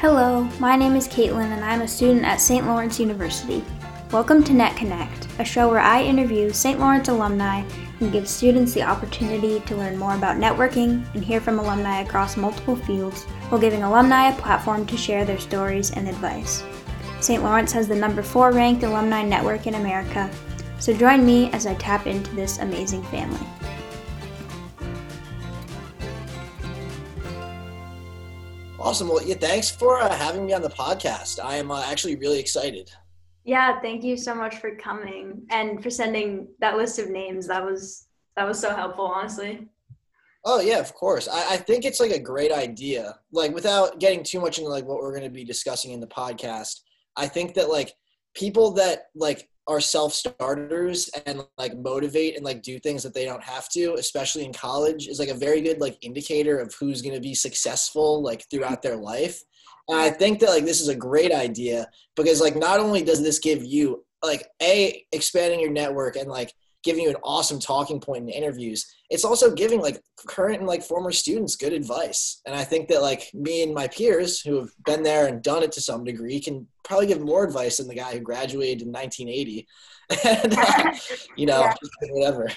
Hello, my name is Caitlin and I'm a student at St. Lawrence University. Welcome to NetConnect, a show where I interview St. Lawrence alumni and give students the opportunity to learn more about networking and hear from alumni across multiple fields while giving alumni a platform to share their stories and advice. St. Lawrence has the number 4 ranked alumni network in America, so join me as I tap into this amazing family. Awesome. Well, yeah, thanks for having me on the podcast. I am actually really excited. Yeah, thank you so much for coming and for sending that list of names. That was so helpful, honestly. Oh yeah, of course. I think it's like a great idea. Like without getting too much into like what we're going to be discussing in the podcast, I think that like people that like are self-starters and like motivate and like do things that they don't have to, especially in college, is like a very good like indicator of who's going to be successful like throughout their life. And I think that like this is a great idea because like not only does this give you like expanding your network and like giving you an awesome talking point in interviews, it's also giving like current and like former students good advice. And I think that like me and my peers who have been there and done it to some degree can probably give more advice than the guy who graduated in 1980 and, you know, yeah. Whatever.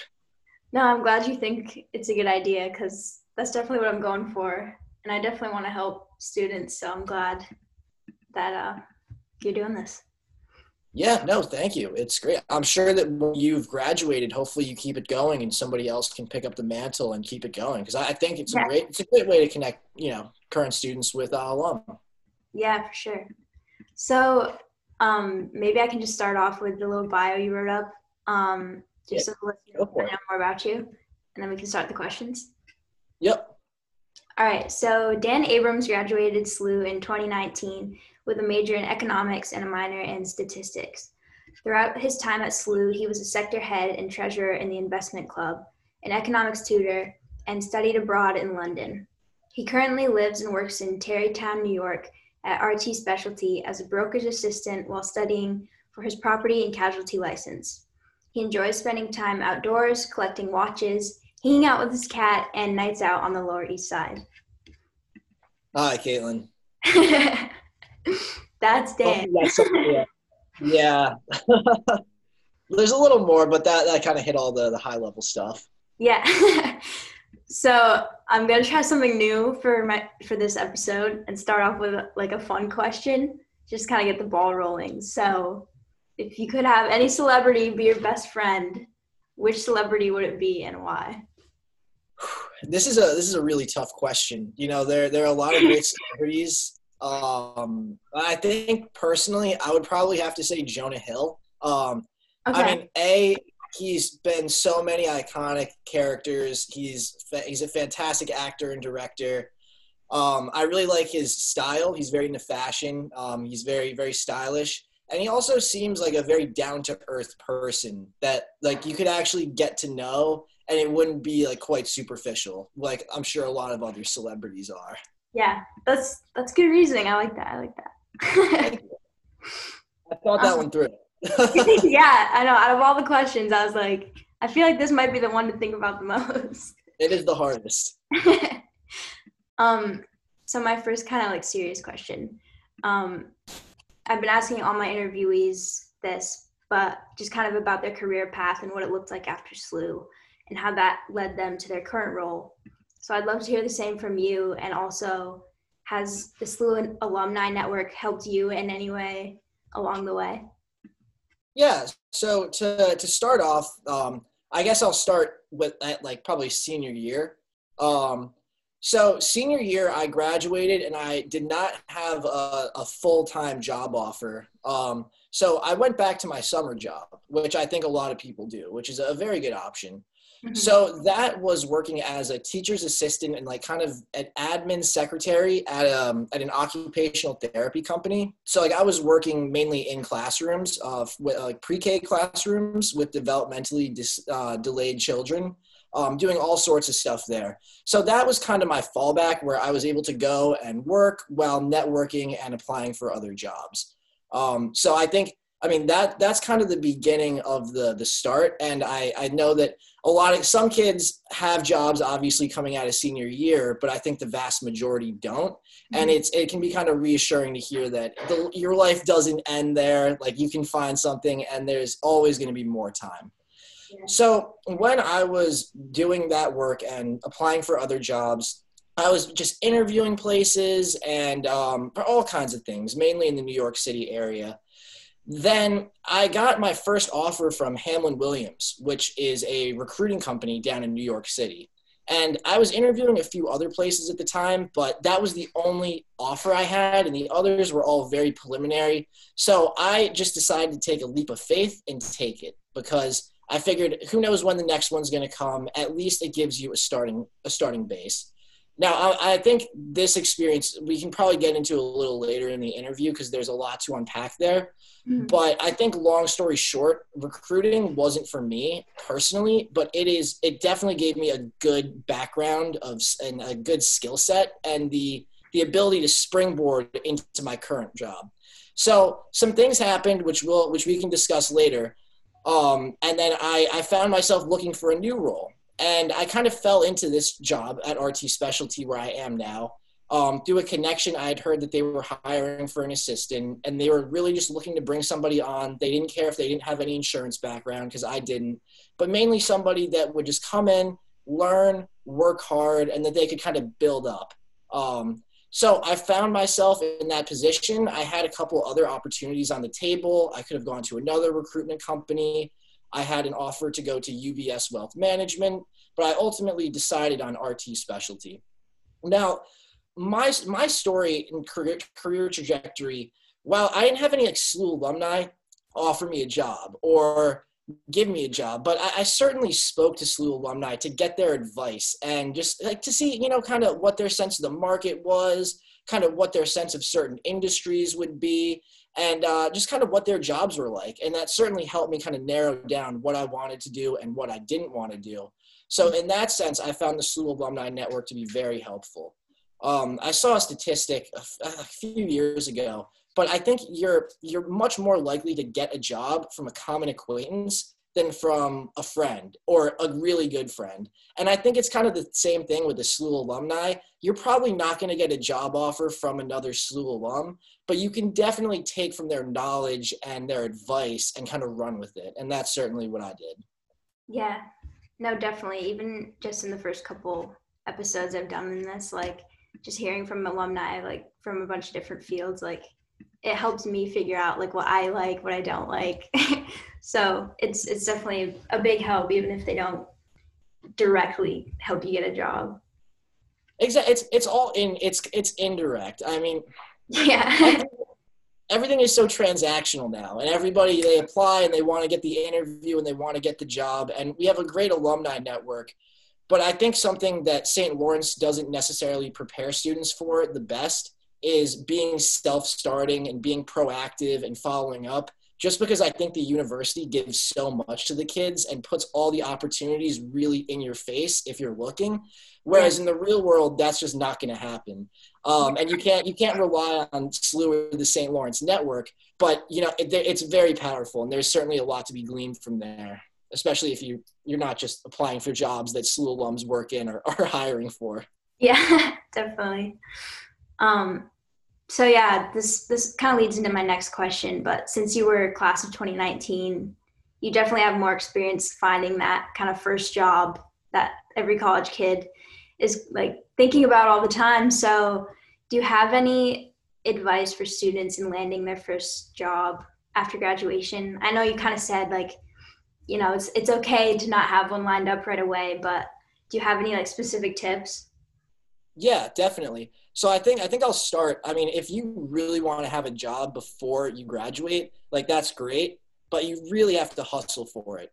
No, I'm glad you think it's a good idea because that's definitely what I'm going for. And I definitely want to help students. So I'm glad that you're doing this. Yeah, no, thank you. It's great. I'm sure that when you've graduated, hopefully you keep it going and somebody else can pick up the mantle and keep it going. Because I think it's a great way to connect, you know, current students with alum. Yeah, for sure. So maybe I can just start off with the little bio you wrote up. So the listeners can know more about you. And then we can start the questions. Yep. All right. So Dan Abrams graduated SLU in 2019 with a major in economics and a minor in statistics. Throughout his time at SLU, he was a sector head and treasurer in the investment club, an economics tutor, and studied abroad in London. He currently lives and works in Tarrytown, New York at RT Specialty as a broker's assistant while studying for his property and casualty license. He enjoys spending time outdoors, collecting watches, hanging out with his cat, and nights out on the Lower East Side. Hi, Caitlin. That's Dan. Yeah. There's a little more, but that kind of hit all the high level stuff. Yeah. So I'm going to try something new for this episode and start off with like a fun question, just kind of get the ball rolling. So if you could have any celebrity be your best friend, which celebrity would it be and why? This is a really tough question. You know, there are a lot of great celebrities. I think personally, I would probably have to say Jonah Hill. Okay. I mean, he's been so many iconic characters. He's a fantastic actor and director. I really like his style. He's very into fashion. He's very, very stylish. And he also seems like a very down-to-earth person that, like, you could actually get to know, and it wouldn't be, like, quite superficial, like I'm sure a lot of other celebrities are. Yeah, that's good reasoning. I like that. I thought that one through. Yeah, I know. Out of all the questions, I was like, I feel like this might be the one to think about the most. It is the hardest. So my first kind of, like, serious question. I've been asking all my interviewees this, but just kind of about their career path and what it looked like after SLU and how that led them to their current role. So I'd love to hear the same from you. And also, has the SLU alumni network helped you in any way along the way? Yeah. So to start off, I guess I'll start with like probably senior year. So senior year, I graduated and I did not have a full-time job offer. So I went back to my summer job, which I think a lot of people do, which is a very good option. Mm-hmm. So that was working as a teacher's assistant and like kind of an admin secretary at an occupational therapy company. So like I was working mainly in classrooms, with like pre-K classrooms with developmentally delayed children. Doing all sorts of stuff there. So that was kind of my fallback where I was able to go and work while networking and applying for other jobs. So I think, I mean, that's kind of the beginning of the start. And I know that a lot of, some kids have jobs obviously coming out of senior year, but I think the vast majority don't. And it can be kind of reassuring to hear that your life doesn't end there. Like, you can find something and there's always going to be more time. Yeah. So when I was doing that work and applying for other jobs, I was just interviewing places and all kinds of things, mainly in the New York City area. Then I got my first offer from Hamlin Williams, which is a recruiting company down in New York City. And I was interviewing a few other places at the time, but that was the only offer I had, and the others were all very preliminary. So I just decided to take a leap of faith and take it, because I figured, who knows when the next one's going to come? At least it gives you a starting base. Now, I think this experience, we can probably get into a little later in the interview, because there's a lot to unpack there. Mm-hmm. But I think, long story short, recruiting wasn't for me personally, but it definitely gave me a good background and a good skill set and the ability to springboard into my current job. So some things happened, which we can discuss later. And then I found myself looking for a new role. And I kind of fell into this job at RT Specialty, where I am now, through a connection. I had heard that they were hiring for an assistant, and they were really just looking to bring somebody on. They didn't care if they didn't have any insurance background, because I didn't, but mainly somebody that would just come in, learn, work hard, and that they could kind of build up. So I found myself in that position. I had a couple other opportunities on the table. I could have gone to another recruitment company. I had an offer to go to UBS Wealth Management, but I ultimately decided on RT Specialty. Now, my story and career trajectory, while I didn't have any SLU alumni offer me a job or give me a job, but I certainly spoke to SLU alumni to get their advice and just like to see, kind of what their sense of the market was, kind of what their sense of certain industries would be, and just kind of what their jobs were like. And that certainly helped me kind of narrow down what I wanted to do and what I didn't want to do. So in that sense, I found the SLU alumni network to be very helpf. I saw a statistic a few years ago, but I think you're much more likely to get a job from a common acquaintance than from a friend or a really good friend. And I think it's kind of the same thing with the SLU alumni. You're probably not going to get a job offer from another SLU alum, but you can definitely take from their knowledge and their advice and kind of run with it. And that's certainly what I did. Yeah, no, definitely. Even just in the first couple episodes I've done in this, like just hearing from alumni, like from a bunch of different fields, like it helps me figure out like what I like, what I don't like. So it's definitely a big help, even if they don't directly help you get a job. Exactly. It's indirect. I mean, yeah. Everything is so transactional now, and everybody, they apply and they want to get the interview and they want to get the job. And we have a great alumni network, but I think something that St. Lawrence doesn't necessarily prepare students for the best is being self-starting and being proactive and following up, just because I think the university gives so much to the kids and puts all the opportunities really in your face if you're looking. Whereas in the real world, that's just not going to happen. And you can't rely on SLU or the St. Lawrence network, but it's very powerful, and there's certainly a lot to be gleaned from there, especially if you're not just applying for jobs that SLU alums work in or are hiring for. Yeah, definitely. So yeah, this kind of leads into my next question, but since you were class of 2019, you definitely have more experience finding that kind of first job that every college kid is like thinking about all the time. So do you have any advice for students in landing their first job after graduation? I know you kind of said like, it's okay to not have one lined up right away, but do you have any like specific tips? Yeah, definitely. So I think I'll start. I mean, if you really want to have a job before you graduate, like that's great, but you really have to hustle for it.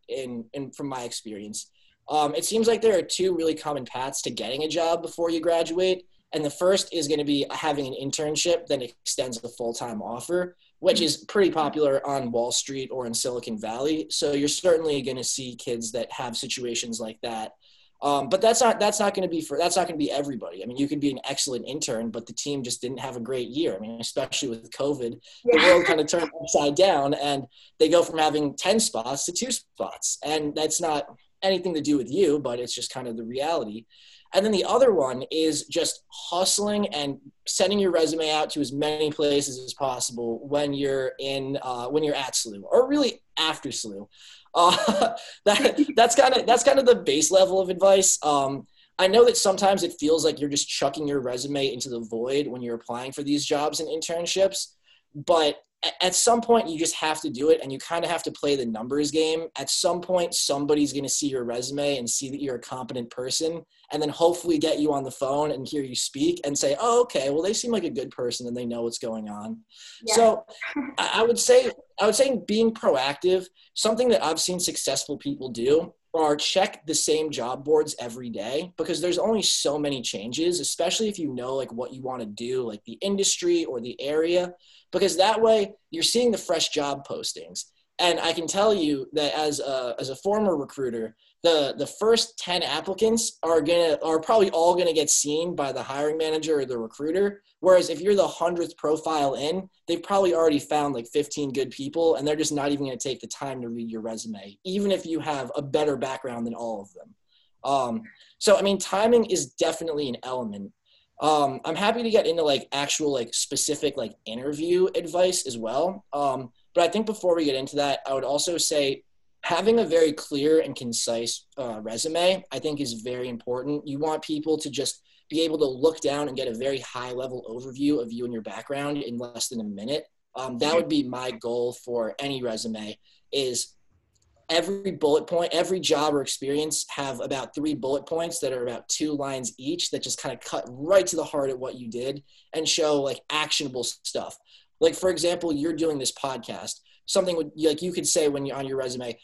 And from my experience, it seems like there are two really common paths to getting a job before you graduate. And the first is going to be having an internship that extends a full-time offer, which is pretty popular on Wall Street or in Silicon Valley. So you're certainly going to see kids that have situations like that. But that's not going to be everybody. I mean, you could be an excellent intern, but the team just didn't have a great year. I mean, especially with COVID, the world kind of turned upside down, and they go from having 10 spots to 2 spots. And that's not anything to do with you, but it's just kind of the reality. And then the other one is just hustling and sending your resume out to as many places as possible when you're in, when you're at SLU, or really after SLU. That's kind of the base level of advice. I know that sometimes it feels like you're just chucking your resume into the void when you're applying for these jobs and internships, but at some point you just have to do it, and you kind of have to play the numbers game. At some point, somebody's going to see your resume and see that you're a competent person, and then hopefully get you on the phone and hear you speak and say, oh, okay, well, they seem like a good person and they know what's going on. Yeah. So I would say being proactive. Something that I've seen successful people do are check the same job boards every day, because there's only so many changes, especially if you know like what you want to do, like the industry or the area, because that way you're seeing the fresh job postings. And I can tell you that as a former recruiter, the first 10 applicants are probably all going to get seen by the hiring manager or the recruiter. Whereas if you're the 100th profile in, they've probably already found like 15 good people, and they're just not even going to take the time to read your resume, even if you have a better background than all of them. So, I mean, timing is definitely an element. I'm happy to get into like actual, like specific, like interview advice as well. But I think before we get into that, I would also say having a very clear and concise resume, I think, is very important. You want people to just be able to look down and get a very high level overview of you and your background in less than a minute. That would be my goal for any resume, is every bullet point, every job or experience have about 3 bullet points that are about 2 lines each that just kind of cut right to the heart of what you did and show like actionable stuff. Like, for example, you're doing this podcast. Something would, like, you could say when you're on your resume,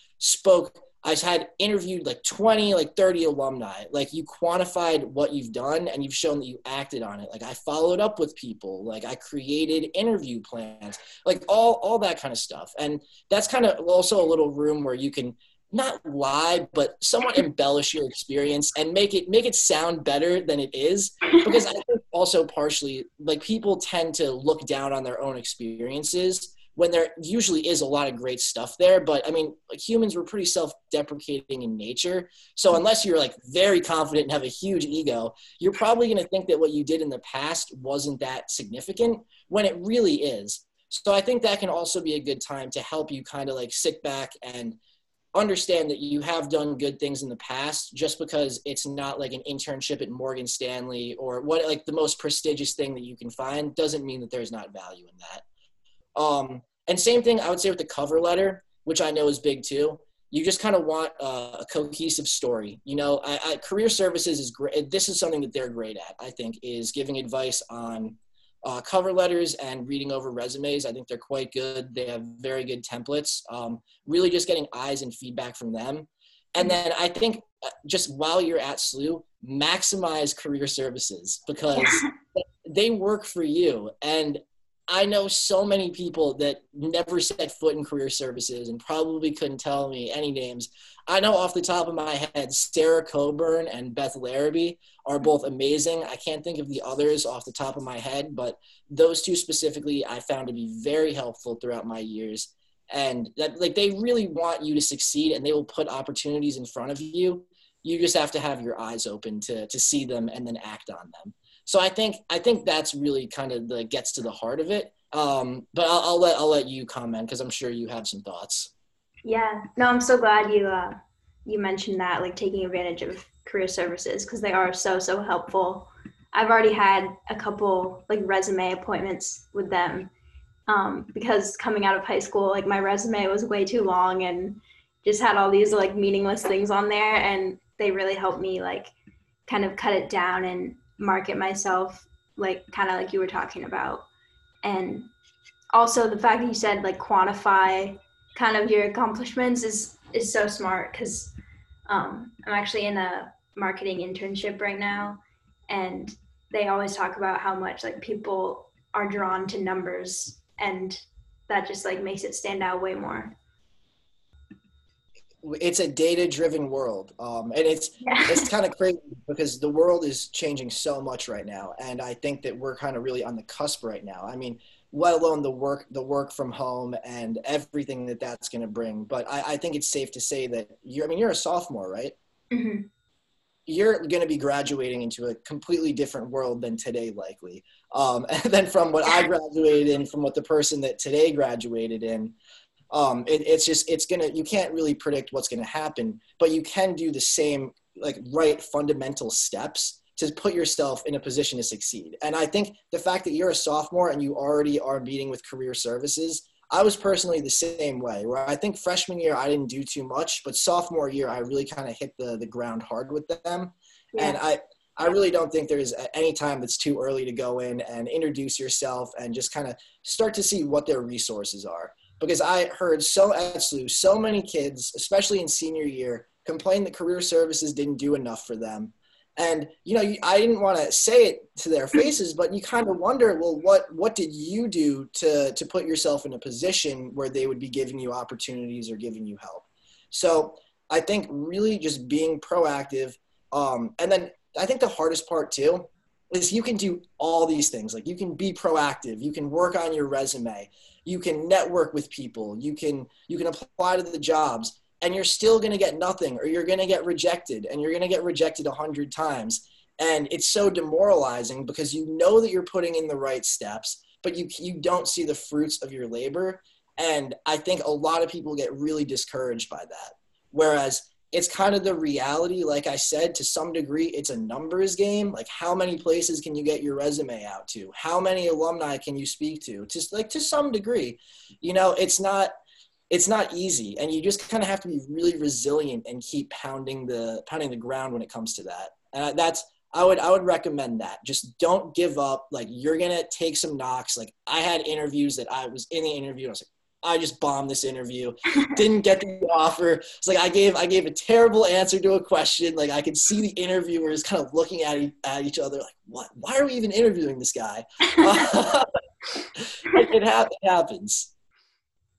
I had interviewed like 20, like 30 alumni. Like, you quantified what you've done and you've shown that you acted on it. Like, I followed up with people. Like, I created interview plans, like all that kind of stuff. And that's kind of also a little room where you can not lie, but somewhat embellish your experience and make it sound better than it is. Because I think also partially, like, people tend to look down on their own experiences when there usually is a lot of great stuff there. But I mean, like, humans were pretty self-deprecating in nature. So unless you're like very confident and have a huge ego, you're probably going to think that what you did in the past wasn't that significant when it really is. So I think that can also be a good time to help you kind of like sit back and understand that you have done good things in the past, just because it's not like an internship at Morgan Stanley or what, like the most prestigious thing that you can find, doesn't mean that there's not value in that. And same thing I would say with the cover letter, which I know is big too. You just kind of want a cohesive story. You know, career services is great. This is something that they're great at, I think, is giving advice on cover letters and reading over resumes. I think they're quite good. They have very good templates, really just getting eyes and feedback from them. And then I think just while you're at SLU, maximize career services, because they work for you. And I know so many people that never set foot in career services and probably couldn't tell me any names. I know off the top of my head, Sarah Coburn and Beth Larrabee are both amazing. I can't think of the others off the top of my head, but those two specifically I found to be very helpful throughout my years. And that, like, they really want you to succeed, and they will put opportunities in front of you. You just have to have your eyes open to see them and then act on them. So I think that's really kind of the gets to the heart of it. But I'll let you comment, because I'm sure you have some thoughts. Yeah, no, I'm so glad you mentioned that, like, taking advantage of career services, because they are so helpful. I've already had a couple like resume appointments with them, because coming out of high school, like, my resume was way too long and just had all these like meaningless things on there, and they really helped me like kind of cut it down and market myself, like kind of like you were talking about. And also the fact that you said like quantify kind of your accomplishments is so smart, because I'm actually in a marketing internship right now, and they always talk about how much like people are drawn to numbers, and that just like makes it stand out way more. it's a data-driven world, and it's kind of crazy because the world is changing so much right now, and I think that we're kind of really on the cusp right now. I mean, let alone the work from home and everything that that's going to bring. But I think it's safe to say that you're a sophomore, right? Mm-hmm. You're going to be graduating into a completely different world than today, likely. Than from what I graduated in, from what the person that today graduated in. You can't really predict what's going to happen, but you can do the same, fundamental steps to put yourself in a position to succeed. And I think the fact that you're a sophomore and you already are meeting with career services, I was personally the same way, where I think freshman year I didn't do too much, but sophomore year I really kind of hit the ground hard with them. Yeah. And I really don't think there's any time that's too early to go in and introduce yourself and just kind of start to see what their resources are. Because I heard so many kids, especially in senior year, complain that career services didn't do enough for them. And, I didn't want to say it to their faces, but you kind of wonder, well, what did you do to put yourself in a position where they would be giving you opportunities or giving you help? So I think really just being proactive. And then I think the hardest part too is you can do all these things. Like you can be proactive. You can work on your resume. You can network with people. You can apply to the jobs. And you're still going to get nothing, or you're going to get rejected, and you're going to get rejected 100 times. And it's so demoralizing because you know that you're putting in the right steps, but you don't see the fruits of your labor. And I think a lot of people get really discouraged by that. Whereas it's kind of the reality, like I said, to some degree, it's a numbers game. Like how many places can you get your resume out to? How many alumni can you speak to? Just like to some degree, it's not easy, and you just kind of have to be really resilient and keep pounding the ground when it comes to that. And I would recommend that. Just don't give up. Like you're going to take some knocks. Like I had interviews that I was in the interview and I was like, I just bombed this interview. Didn't get the offer. It's like, I gave a terrible answer to a question. Like I could see the interviewers kind of looking at each other. Like why are we even interviewing this guy? It happens.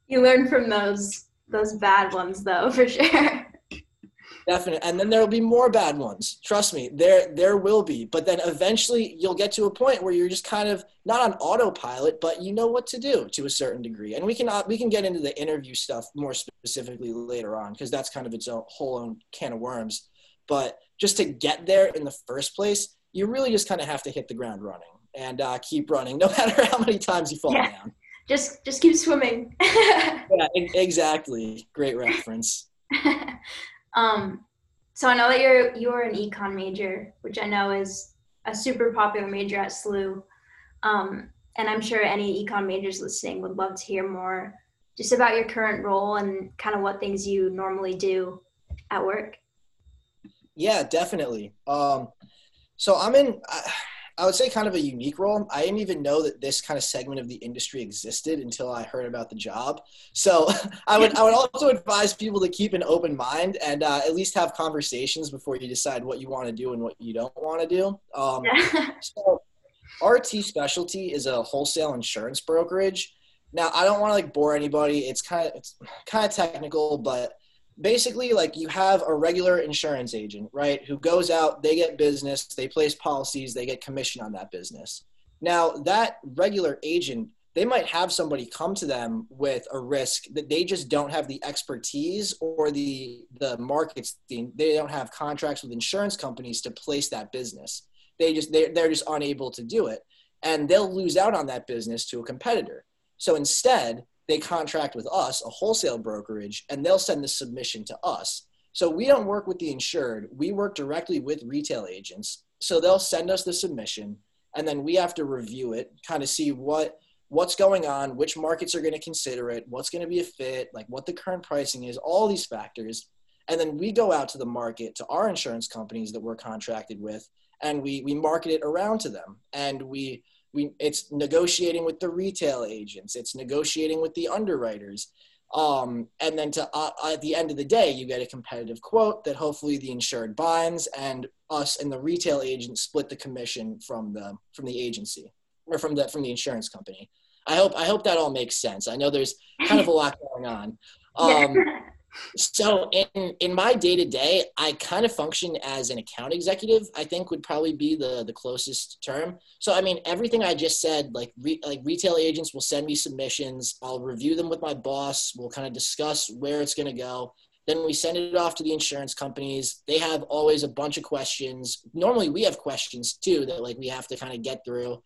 You learn from those bad ones, though, for sure. Definitely. And then there'll be more bad ones. Trust me, there will be. But then eventually you'll get to a point where you're just kind of not on autopilot, but you know what to do to a certain degree. And we can get into the interview stuff more specifically later on, because that's kind of its own whole own can of worms. But just to get there in the first place, you really just kind of have to hit the ground running and keep running no matter how many times you fall down. Just keep swimming. Yeah, exactly. Great reference. So I know that you're an econ major, which I know is a super popular major at SLU. And I'm sure any econ majors listening would love to hear more just about your current role and kind of what things you normally do at work. Yeah, definitely. So I'm in... I would say kind of a unique role. I didn't even know that this kind of segment of the industry existed until I heard about the job. So I would also advise people to keep an open mind and at least have conversations before you decide what you want to do and what you don't want to do. So RT Specialty is a wholesale insurance brokerage. Now I don't want to bore anybody. It's kind of technical, but basically, you have a regular insurance agent, right, who goes out, they get business, they place policies, they get commission on that business. Now, that regular agent, they might have somebody come to them with a risk that they just don't have the expertise or the markets. They don't have contracts with insurance companies to place that business. They're just unable to do it, and they'll lose out on that business to a competitor. So instead, they contract with us, a wholesale brokerage, and they'll send the submission to us. So we don't work with the insured. We work directly with retail agents. So they'll send us the submission, and then we have to review it, kind of see what's going on, which markets are going to consider it, what's going to be a fit, what the current pricing is, all these factors. And then we go out to the market, to our insurance companies that we're contracted with, and we market it around to them. And it's negotiating with the retail agents. It's negotiating with the underwriters. And then at the end of the day, you get a competitive quote that hopefully the insured binds, and us and the retail agent split the commission from the agency or from the insurance company. I hope that all makes sense. I know there's kind of a lot going on. So in my day-to-day, I kind of function as an account executive, I think would probably be the closest term. So, I mean, everything I just said, like retail agents will send me submissions. I'll review them with my boss. We'll kind of discuss where it's going to go. Then we send it off to the insurance companies. They have always a bunch of questions. Normally we have questions too that like we have to kind of get through.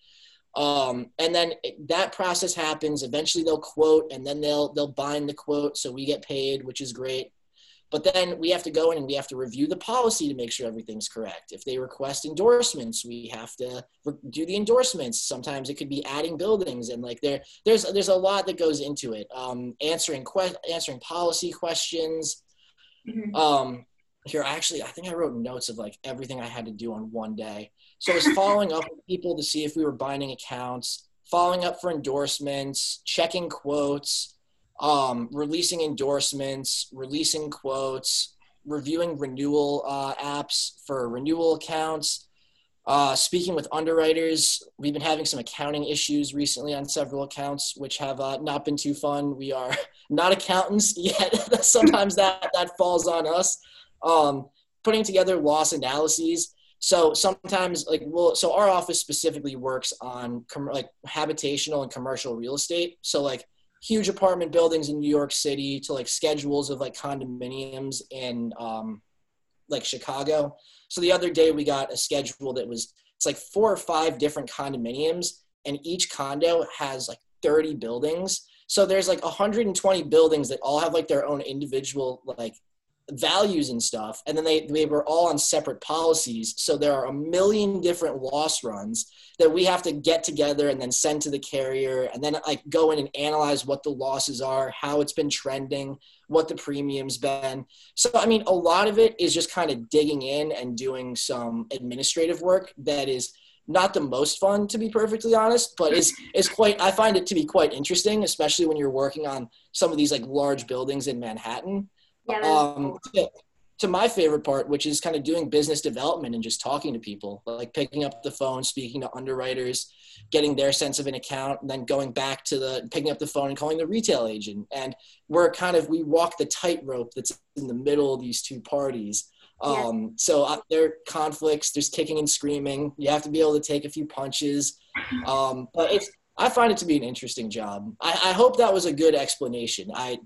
And then that process happens. Eventually they'll quote and then they'll bind the quote. So we get paid, which is great. But then we have to go in and we have to review the policy to make sure everything's correct. If they request endorsements, we have to do the endorsements. Sometimes it could be adding buildings and like there's a lot that goes into it. Answering policy questions. Mm-hmm. Here, actually, I think I wrote notes of like everything I had to do on one day. So it's following up with people to see if we were binding accounts, following up for endorsements, checking quotes, releasing endorsements, releasing quotes, reviewing renewal apps for renewal accounts, speaking with underwriters. We've been having some accounting issues recently on several accounts, which have not been too fun. We are not accountants yet. Sometimes that falls on us. Putting together loss analyses. So sometimes like so our office specifically works on like habitational and commercial real estate. So like huge apartment buildings in New York City to like schedules of like condominiums in like Chicago. So the other day we got a schedule that was, it's like 4 or 5 different condominiums and each condo has like 30 buildings. So there's like 120 buildings that all have like their own individual like values and stuff. And then they were all on separate policies. So there are a million different loss runs that we have to get together and then send to the carrier and then like go in and analyze what the losses are, how it's been trending, what the premium's been. So, I mean, a lot of it is just kind of digging in and doing some administrative work that is not the most fun, to be perfectly honest, but it's quite, I find it to be quite interesting, especially when you're working on some of these like large buildings in Manhattan. To my favorite part, which is kind of doing business development and just talking to people, like picking up the phone, speaking to underwriters, getting their sense of an account, and then going back to picking up the phone and calling the retail agent. And we're kind of, we walk the tightrope that's in the middle of these two parties. So there are conflicts, there's kicking and screaming. You have to be able to take a few punches. But I find it to be an interesting job. I hope that was a good explanation. I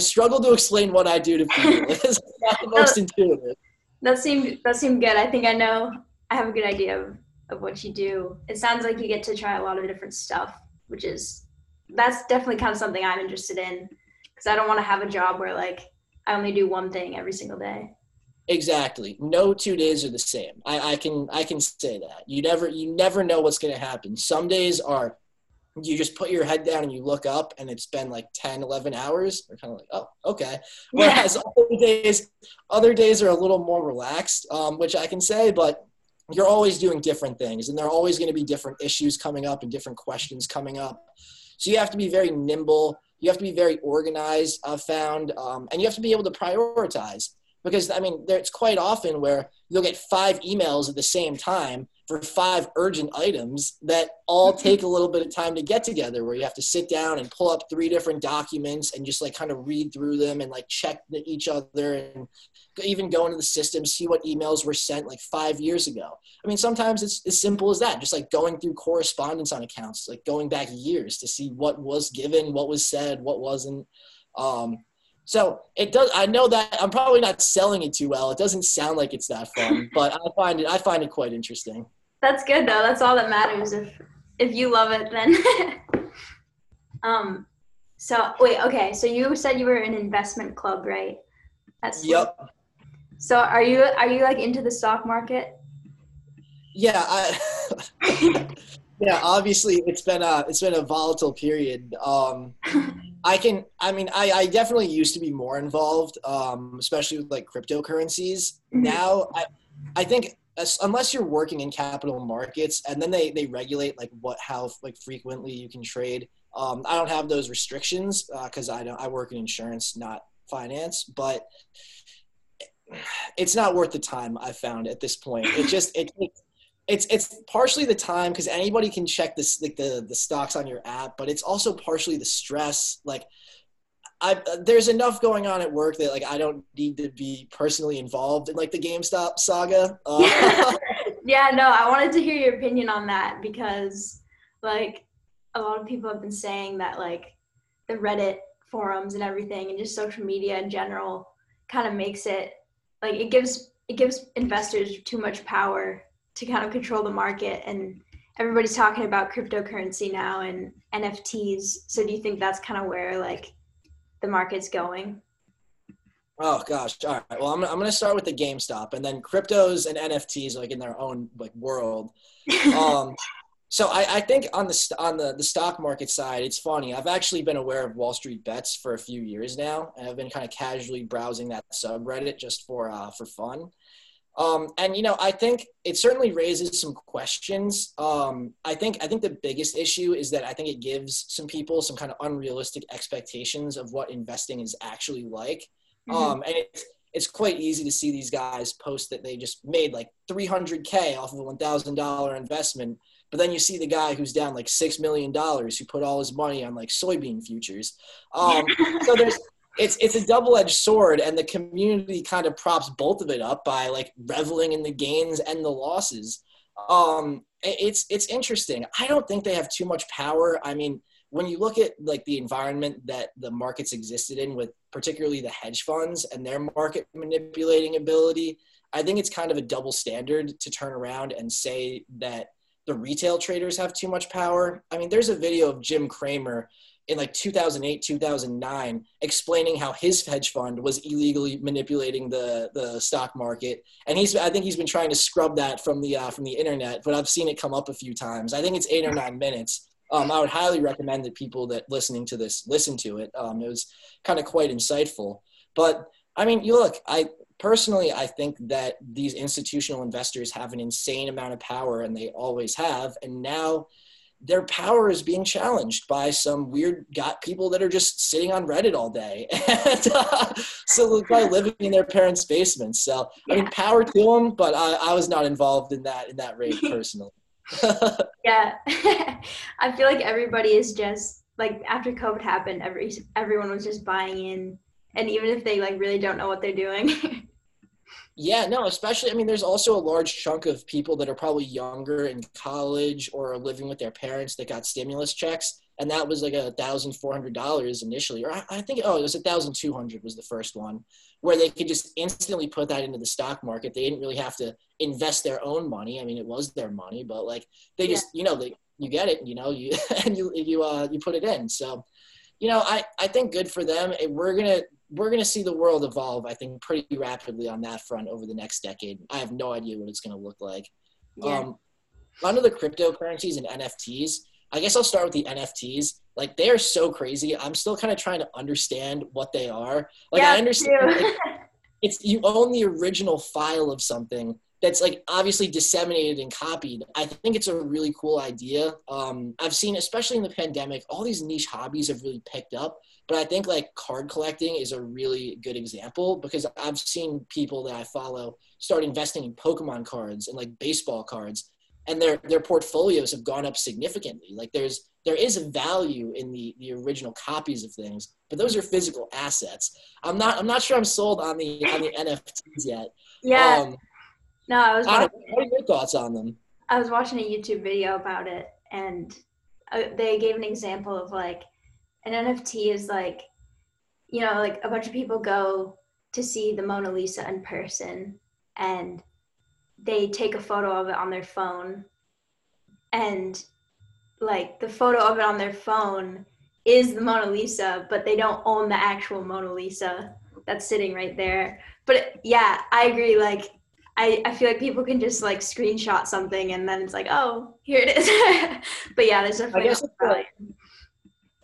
struggle to explain what I do to people. It's not the most intuitive. That seemed good. I think I have a good idea of what you do. It sounds like you get to try a lot of different stuff, which is, that's definitely kind of something I'm interested in because I don't want to have a job where like I only do one thing every single day. Exactly. No 2 days are the same. I can say that. You never know what's going to happen. Some days are, you just put your head down and you look up and it's been like 10, 11 hours. We're kind of like, oh, okay. Whereas other days are a little more relaxed, which I can say, but you're always doing different things and there are always going to be different issues coming up and different questions coming up. So you have to be very nimble. You have to be very organized, I've found, and you have to be able to prioritize because, I mean, it's quite often where you'll get 5 emails at the same time for 5 urgent items that all take a little bit of time to get together where you have to sit down and pull up 3 different documents and just like kind of read through them and like check each other and even go into the system, see what emails were sent like 5 years ago. I mean, sometimes it's as simple as that, just like going through correspondence on accounts, like going back years to see what was given, what was said, what wasn't. So it does, I know that I'm probably not selling it too well. It doesn't sound like it's that fun, but I find it quite interesting. That's good though. That's all that matters. If you love it, then. So you said you were in investment club, right? Yep. So are you like into the stock market? Yeah. Yeah, obviously it's been a volatile period. I definitely used to be more involved, especially with like cryptocurrencies. Now, I think unless you're working in capital markets and then they regulate like how frequently you can trade. I don't have those restrictions because I work in insurance, not finance, but it's not worth the time I found at this point. It's partially the time because anybody can check this, like the stocks on your app, but it's also partially the stress. Like there's enough going on at work that like I don't need to be personally involved in like the GameStop saga. Yeah, no, I wanted to hear your opinion on that because like a lot of people have been saying that like the Reddit forums and everything and just social media in general kind of makes it like it gives investors too much power to kind of control the market, and everybody's talking about cryptocurrency now and NFTs. So do you think that's kind of where like the market's going? Oh gosh. All right. Well, I'm going to start with the GameStop and then cryptos and NFTs like in their own like world. So I think on the stock market side, it's funny. I've actually been aware of Wall Street Bets for a few years now, and I've been kind of casually browsing that subreddit just for fun. And you know, I think it certainly raises some questions. I think the biggest issue is that I think it gives some people some kind of unrealistic expectations of what investing is actually like. Mm-hmm. And it's quite easy to see these guys post that they just made like $300K off of a $1,000 investment. But then you see the guy who's down like $6 million who put all his money on like soybean futures. So it's a double-edged sword, and the community kind of props both of it up by like reveling in the gains and the losses. It's interesting. I don't think they have too much power. I mean, when you look at like the environment that the markets existed in with particularly the hedge funds and their market manipulating ability, I think it's kind of a double standard to turn around and say that the retail traders have too much power. I mean, there's a video of Jim Cramer in like 2008, 2009, explaining how his hedge fund was illegally manipulating the stock market. And I think he's been trying to scrub that from the internet, but I've seen it come up a few times. I think it's 8 or 9 minutes. I would highly recommend that people that listening to this, listen to it. It was kind of quite insightful, but I mean, you look, Personally, I think that these institutional investors have an insane amount of power, and they always have. And now their power is being challenged by some weird got people that are just sitting on Reddit all day. So by living in their parents' basements. So I mean, power to them, but I was not involved in that raid personally. Yeah. I feel like everybody is just like, after COVID happened, everyone was just buying in. And even if they like really don't know what they're doing. Yeah, no, especially, I mean, there's also a large chunk of people that are probably younger in college or are living with their parents that got stimulus checks. And that was like $1,400 initially, or I think, it was $1,200 was the first one, where they could just instantly put that into the stock market. They didn't really have to invest their own money. I mean, it was their money, but like they just, you get it, you put it in. So, I think good for them. We're going to see the world evolve, I think, pretty rapidly on that front over the next decade. I have no idea what it's going to look like. Yeah. Under the cryptocurrencies and NFTs, I guess I'll start with the NFTs. Like, they are so crazy. I'm still kind of trying to understand what they are. Like, yeah, I understand it's you own the original file of something that's, like, obviously disseminated and copied. I think it's a really cool idea. I've seen, especially in the pandemic, all these niche hobbies have really picked up. But I think like card collecting is a really good example, because I've seen people that I follow start investing in Pokemon cards and like baseball cards, and their portfolios have gone up significantly. Like there is a value in the original copies of things, but those are physical assets. I'm not sure I'm sold on the NFTs yet. Yeah. No, I was watching, what are your thoughts on them? I was watching a YouTube video about it, and they gave an example of like, an NFT is like, like a bunch of people go to see the Mona Lisa in person, and they take a photo of it on their phone, and like the photo of it on their phone is the Mona Lisa, but they don't own the actual Mona Lisa that's sitting right there. But I agree. Like, I feel like people can just like screenshot something, and then it's like, oh, here it is. But yeah, there's definitely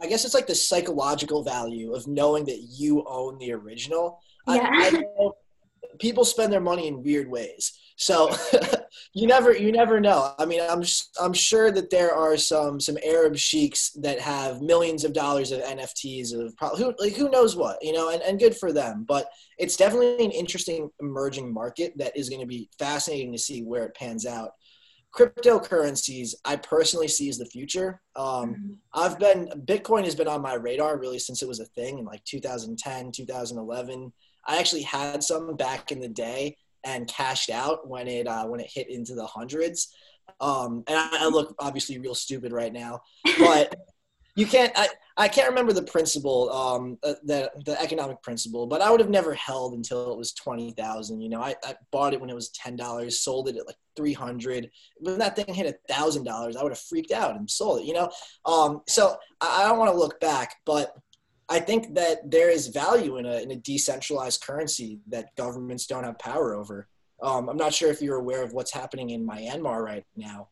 I guess it's like the psychological value of knowing that you own the original. Yeah. I know people spend their money in weird ways. So you never know. I mean, I'm sure that there are some Arab sheiks that have millions of dollars of NFTs of who knows what, and good for them. But it's definitely an interesting emerging market that is going to be fascinating to see where it pans out. Cryptocurrencies, I personally see as the future. Bitcoin has been on my radar really since it was a thing in like 2010, 2011. I actually had some back in the day and cashed out when it hit into the hundreds. And I look obviously real stupid right now, but you can't, I can't remember the principle, the economic principle, but I would have never held until it was 20,000. You know, I bought it when it was $10, sold it at like 300. When that thing hit $1,000, I would have freaked out and sold it, you know? So I don't want to look back, but I think that there is value in a decentralized currency that governments don't have power over. I'm not sure if you're aware of what's happening in Myanmar right now,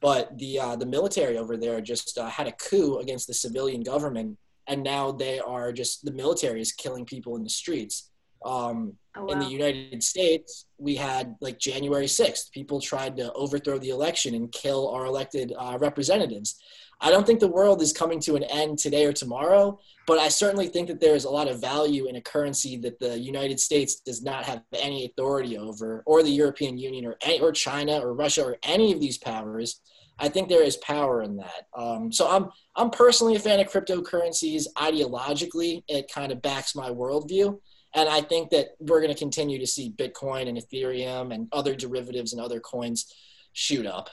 but the military over there just had a coup against the civilian government, and now they are just, the military is killing people in the streets. In the United States, we had like January 6th, people tried to overthrow the election and kill our elected representatives. I don't think the world is coming to an end today or tomorrow, but I certainly think that there is a lot of value in a currency that the United States does not have any authority over, or the European Union, or China, or Russia, or any of these powers. I think there is power in that. So I'm personally a fan of cryptocurrencies. Ideologically, it kind of backs my worldview. And I think that we're going to continue to see Bitcoin and Ethereum and other derivatives and other coins shoot up.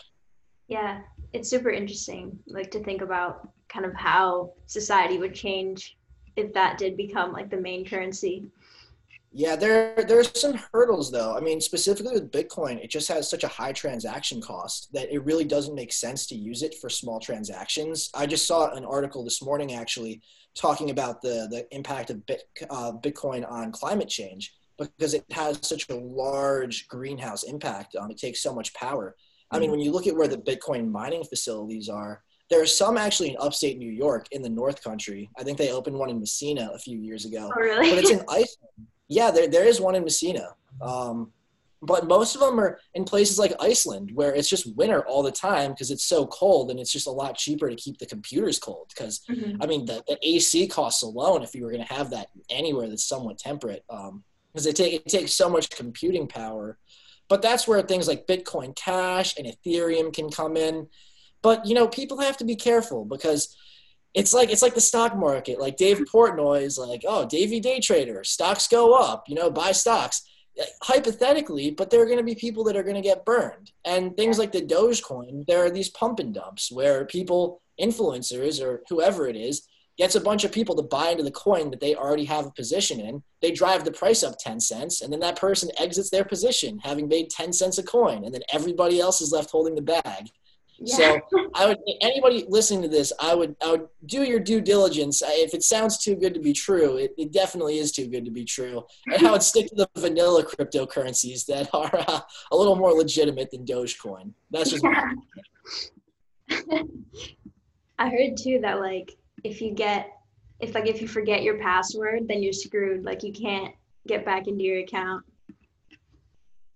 Yeah, it's super interesting, like, to think about kind of how society would change if that did become like the main currency. Yeah, there's some hurdles though. I mean, specifically with Bitcoin, it just has such a high transaction cost that it really doesn't make sense to use it for small transactions. I just saw an article this morning actually talking about the impact of Bitcoin on climate change, because it has such a large greenhouse impact. It takes so much power. I mean, when you look at where the Bitcoin mining facilities are, there are some actually in upstate New York in the North Country. I think they opened one in Messina a few years ago. Oh, really? But it's in Iceland. Yeah, there is one in Messina. But most of them are in places like Iceland, where it's just winter all the time because it's so cold, and it's just a lot cheaper to keep the computers cold because, I mean, the AC costs alone, if you were going to have that anywhere that's somewhat temperate, because it takes so much computing power. But that's where things like Bitcoin Cash and Ethereum can come in. But, you know, people have to be careful because it's like the stock market. Like Dave Portnoy is like, oh, Davey day trader, stocks go up, you know, buy stocks. Hypothetically, but there are going to be people that are going to get burned. And things like the Dogecoin, there are these pump and dumps where people, influencers or whoever it is, gets a bunch of people to buy into the coin that they already have a position in. They drive the price up 10 cents, and then that person exits their position, having made 10 cents a coin, and then everybody else is left holding the bag. Yeah. So I would, anybody listening to this, I would do your due diligence. If it sounds too good to be true, it definitely is too good to be true. And I would stick to the vanilla cryptocurrencies that are a little more legitimate than Dogecoin. That's just my I heard too that like, if you forget your password, then you're screwed. Like, you can't get back into your account.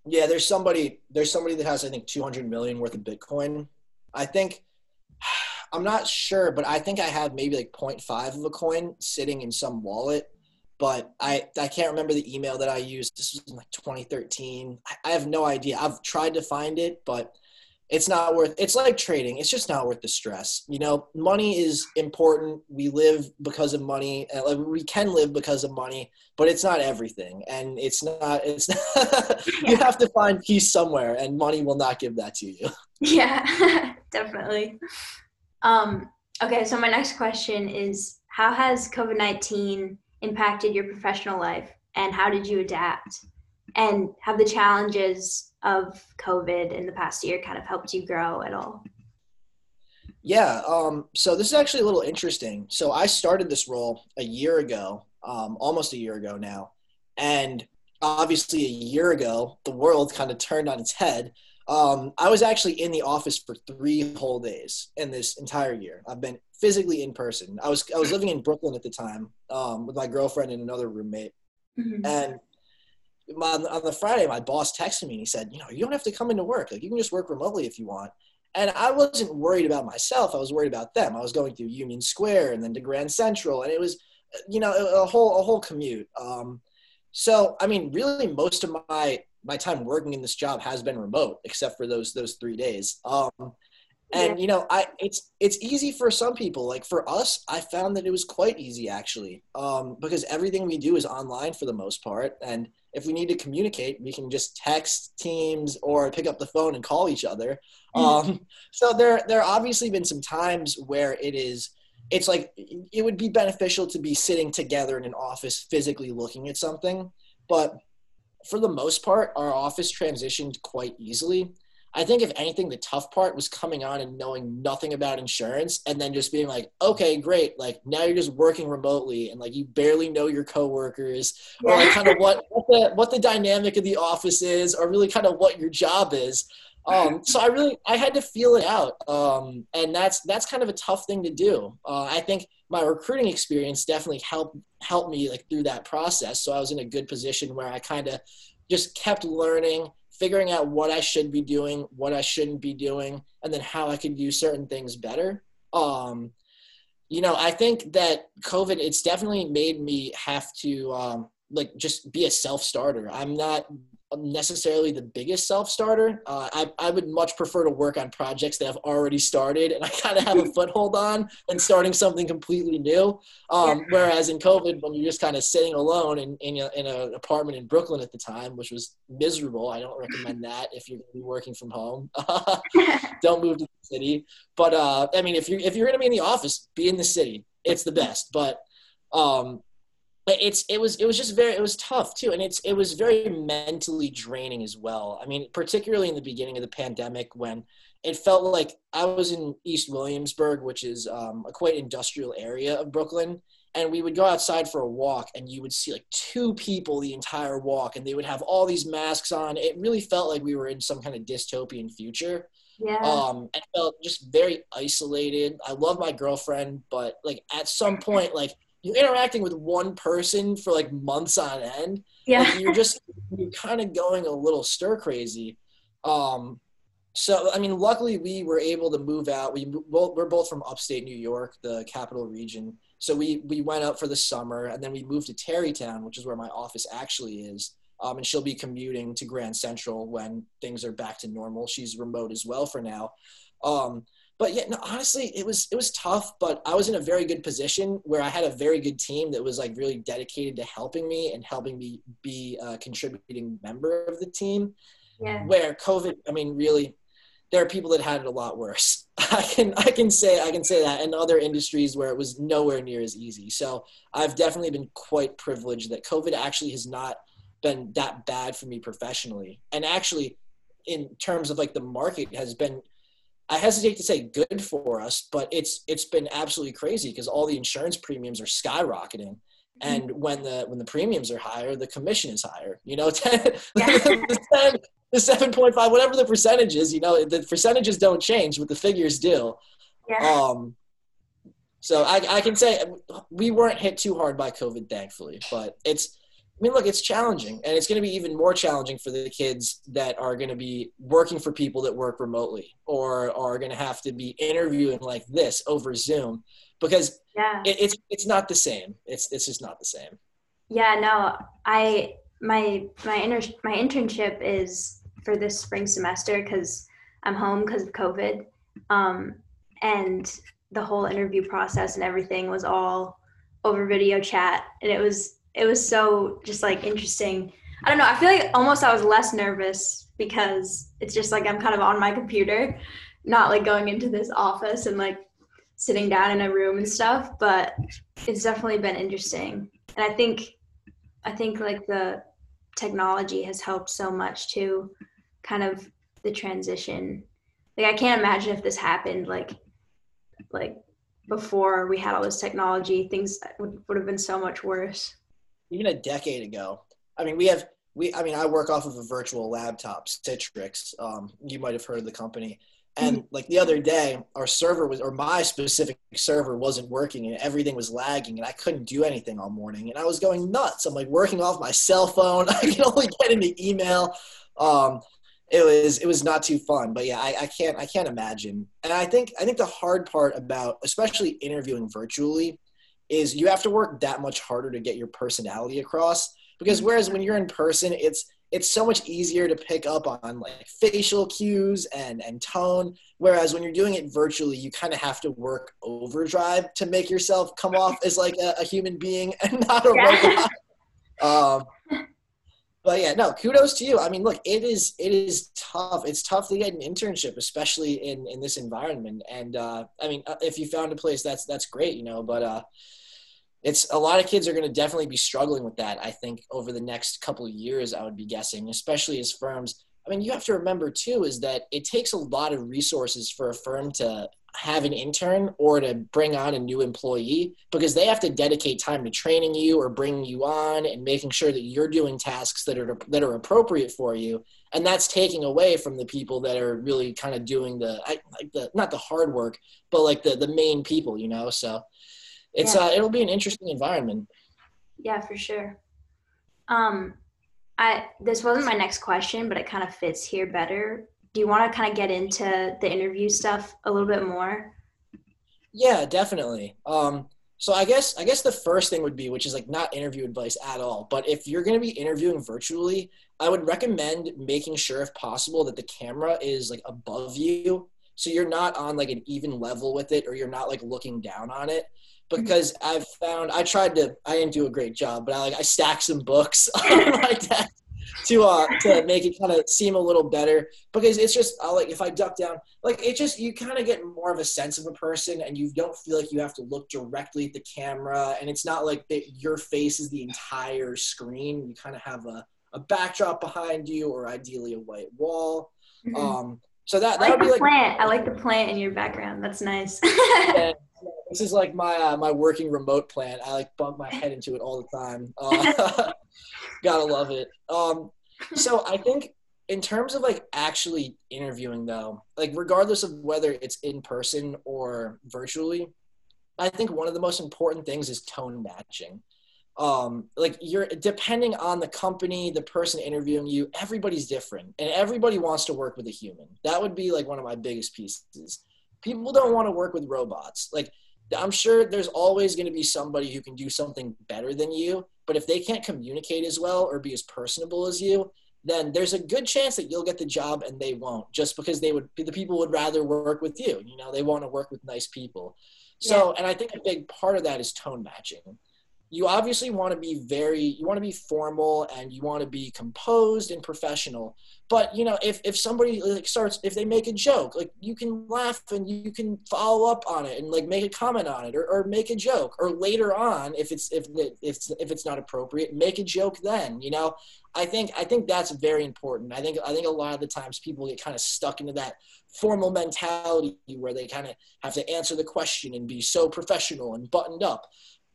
Yeah, there's somebody that has, I think, 200 million worth of Bitcoin. I think, I'm not sure, but I think I have maybe like 0.5 of a coin sitting in some wallet, but I can't remember the email that I used. This was in like 2013. I have no idea. I've tried to find it, but it's like trading. It's just not worth the stress. You know, money is important. We live because of money. We can live because of money, but it's not everything. And it's not you have to find peace somewhere, and money will not give that to you. Yeah, definitely. Okay. So my next question is, how has COVID-19 impacted your professional life, and how did you adapt? And have the challenges of COVID in the past year kind of helped you grow at all? Yeah. So this is actually a little interesting. So I started this role a year ago, almost a year ago now. And obviously a year ago, the world kind of turned on its head. I was actually in the office for 3 whole days in this entire year. I've been physically in person. I was living in Brooklyn at the time, with my girlfriend and another roommate. Mm-hmm. And on the Friday, my boss texted me and he said, you know, you don't have to come into work. Like, you can just work remotely if you want. And I wasn't worried about myself. I was worried about them. I was going through Union Square and then to Grand Central. And it was, you know, a whole commute. So, I mean, really most of my my time working in this job has been remote, except for those 3 days. And you know, it's easy for some people. Like for us, I found that it was quite easy actually, because everything we do is online for the most part. And if we need to communicate, we can just text, Teams, or pick up the phone and call each other. So there obviously been some times where it's like it would be beneficial to be sitting together in an office physically looking at something. But for the most part, our office transitioned quite easily. I think if anything, the tough part was coming on and knowing nothing about insurance and then just being like, okay, great. Like now you're just working remotely and like you barely know your coworkers or like kind of what the dynamic of the office is or really kind of what your job is. So I had to feel it out. And that's kind of a tough thing to do. I think my recruiting experience definitely helped me like through that process. So I was in a good position where I kind of just kept learning, figuring out what I should be doing, what I shouldn't be doing, and then how I could use certain things better. You know, I think that COVID, it's definitely made me have to like just be a self-starter. I'm not necessarily the biggest self-starter. I would much prefer to work on projects that I've already started and I kind of have a foothold on than starting something completely new. Whereas in COVID, when you're just kind of sitting alone in an apartment in Brooklyn at the time, which was miserable. I don't recommend that if you're going to be working from home. Don't move to the city. But I mean, if you're going to be in the office, be in the city. It's the best. But it was tough too. And it was very mentally draining as well. I mean, particularly in the beginning of the pandemic when it felt like I was in East Williamsburg, which is a quite industrial area of Brooklyn. And we would go outside for a walk and you would see like two people the entire walk and they would have all these masks on. It really felt like we were in some kind of dystopian future. Yeah. I felt just very isolated. I love my girlfriend, but like at some point, like, you're interacting with one person for like months on end. Yeah. Like you're kind of going a little stir crazy. So, I mean, luckily we were able to move out. We're both from upstate New York, the capital region. So we went out for the summer and then we moved to Tarrytown, which is where my office actually is. And she'll be commuting to Grand Central when things are back to normal. She's remote as well for now. But yeah, no, honestly, it was tough, but I was in a very good position where I had a very good team that was like really dedicated to helping me be a contributing member of the team. Yeah. Where COVID, I mean, really, there are people that had it a lot worse. I can say that in other industries where it was nowhere near as easy. So I've definitely been quite privileged that COVID actually has not been that bad for me professionally. And actually, in terms of like the market has been, I hesitate to say good for us, but it's been absolutely crazy because all the insurance premiums are skyrocketing. And when the premiums are higher, the commission is higher, you know, 10, the 7.5, whatever the percentage is, you know, the percentages don't change, but the figures do. Yeah. So I can say we weren't hit too hard by COVID, thankfully, but it's challenging and it's going to be even more challenging for the kids that are going to be working for people that work remotely or are going to have to be interviewing like this over Zoom because it's not the same. It's just not the same. Yeah, no, my internship is for this spring semester because I'm home because of COVID. And the whole interview process and everything was all over video chat and it was so just like interesting. I don't know. I feel like almost I was less nervous because it's just like I'm kind of on my computer, not like going into this office and like sitting down in a room and stuff. But it's definitely been interesting. And I think like the technology has helped so much to kind of the transition. Like I can't imagine if this happened like before we had all this technology, things would have been so much worse. Even a decade ago, I mean, I work off of a virtual laptop, Citrix. You might have heard of the company. And like the other day, my specific server wasn't working and everything was lagging and I couldn't do anything all morning. And I was going nuts. I'm like working off my cell phone. I can only get into email. It was not too fun, but yeah, I can't imagine. And I think the hard part about, especially interviewing virtually, is you have to work that much harder to get your personality across because whereas when you're in person, it's it's so much easier to pick up on like facial cues and tone. Whereas when you're doing it virtually, you kind of have to work overdrive to make yourself come off as like a human being and not a robot. But yeah, no, kudos to you. I mean, look, it is tough. It's tough to get an internship, especially in this environment. And I mean, if you found a place, that's great, you know, but it's a lot of kids are going to definitely be struggling with that. I think over the next couple of years, I would be guessing, especially as firms. I mean, you have to remember too, is that it takes a lot of resources for a firm to have an intern or to bring on a new employee, because they have to dedicate time to training you or bringing you on and making sure that you're doing tasks that are appropriate for you. And that's taking away from the people that are really kind of doing the not the hard work, but like the main people, you know? So it's, it'll be an interesting environment. Yeah, for sure. This wasn't my next question, but it kind of fits here better. Do you want to kind of get into the interview stuff a little bit more? Yeah, definitely. So I guess the first thing would be, which is like not interview advice at all, but if you're going to be interviewing virtually, I would recommend making sure if possible that the camera is like above you. So you're not on like an even level with it, or you're not like looking down on it. Because I've found, I didn't do a great job, but I stacked some books on my desk to make it kind of seem a little better, because it's just like, if I duck down, like it just, you kind of get more of a sense of a person and you don't feel like you have to look directly at the camera, and it's not like that your face is the entire screen. You kind of have a backdrop behind you, or ideally a white wall. Mm-hmm. So that would be like plant. I like the plant in your background. That's nice. Yeah. This is like my my working remote plant. I like bump my head into it all the time. Gotta love it. So I think in terms of like actually interviewing though, like regardless of whether it's in person or virtually, I think one of the most important things is tone matching. Like you're depending on the company, the person interviewing you, everybody's different and everybody wants to work with a human. That would be like one of my biggest pieces. People don't want to work with robots. Like I'm sure there's always going to be somebody who can do something better than you, but if they can't communicate as well or be as personable as you, then there's a good chance that you'll get the job and they won't, just because the people would rather work with you. You know, they want to work with nice people. So, and I think a big part of that is tone matching. You obviously want to be you want to be formal and you want to be composed and professional. But, you know, if somebody like if they make a joke, like you can laugh and you can follow up on it and like make a comment on it or make a joke, or later on, if it's not appropriate, make a joke then, you know. I think that's very important. I think a lot of the times people get kind of stuck into that formal mentality where they kind of have to answer the question and be so professional and buttoned up.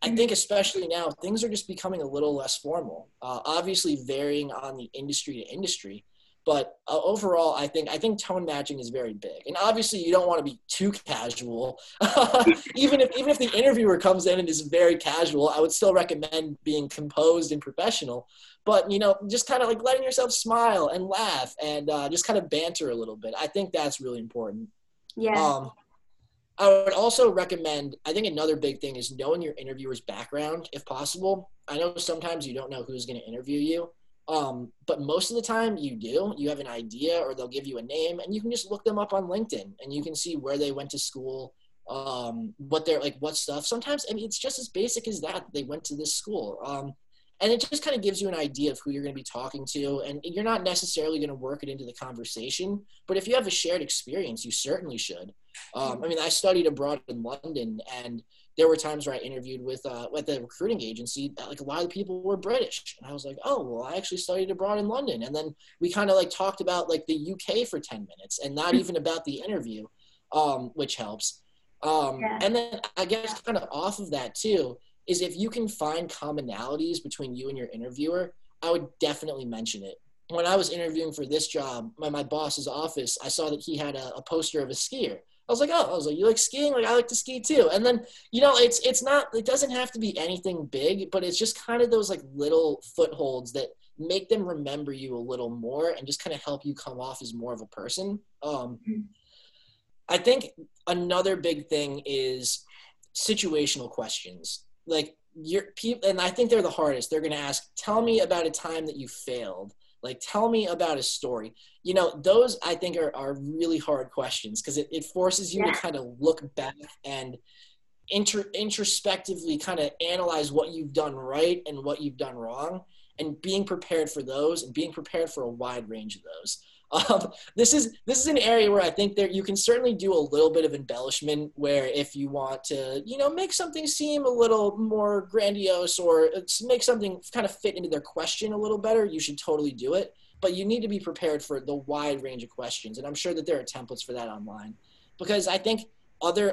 I think especially now, things are just becoming a little less formal, obviously varying on the industry to industry. But overall, I think tone matching is very big. And obviously, you don't want to be too casual. Even if the interviewer comes in and is very casual, I would still recommend being composed and professional. But, you know, just kind of like letting yourself smile and laugh and just kind of banter a little bit. I think that's really important. Yeah. I would also recommend, I think another big thing is knowing your interviewer's background, if possible. I know sometimes you don't know who's going to interview you, but most of the time you do. You have an idea, or they'll give you a name, and you can just look them up on LinkedIn, and you can see where they went to school, what stuff. Sometimes, I mean, it's just as basic as that. They went to this school. And it just kind of gives you an idea of who you're going to be talking to. And you're not necessarily going to work it into the conversation, but if you have a shared experience, you certainly should. I mean, I studied abroad in London, and there were times where I interviewed with a recruiting agency that like a lot of the people were British. And I was like, oh, well, I actually studied abroad in London. And then we kind of like talked about like the UK for 10 minutes and not even about the interview, which helps. And then I guess kind of off of that too, is if you can find commonalities between you and your interviewer, I would definitely mention it. When I was interviewing for this job, my boss's office, I saw that he had a poster of a skier. I was like, you like skiing? Like, I like to ski too. And then, you know, it doesn't have to be anything big, but it's just kind of those like little footholds that make them remember you a little more and just kind of help you come off as more of a person. I think another big thing is situational questions. Like, and I think they're the hardest. They're going to ask, tell me about a time that you failed. Like, tell me about his story. You know, those I think are really hard questions, because it forces you to kind of look back and introspectively kind of analyze what you've done right and what you've done wrong, and being prepared for those and being prepared for a wide range of those. This is an area where I think that you can certainly do a little bit of embellishment, where if you want to, you know, make something seem a little more grandiose or make something kind of fit into their question a little better, you should totally do it. But you need to be prepared for the wide range of questions. And I'm sure that there are templates for that online, because I think other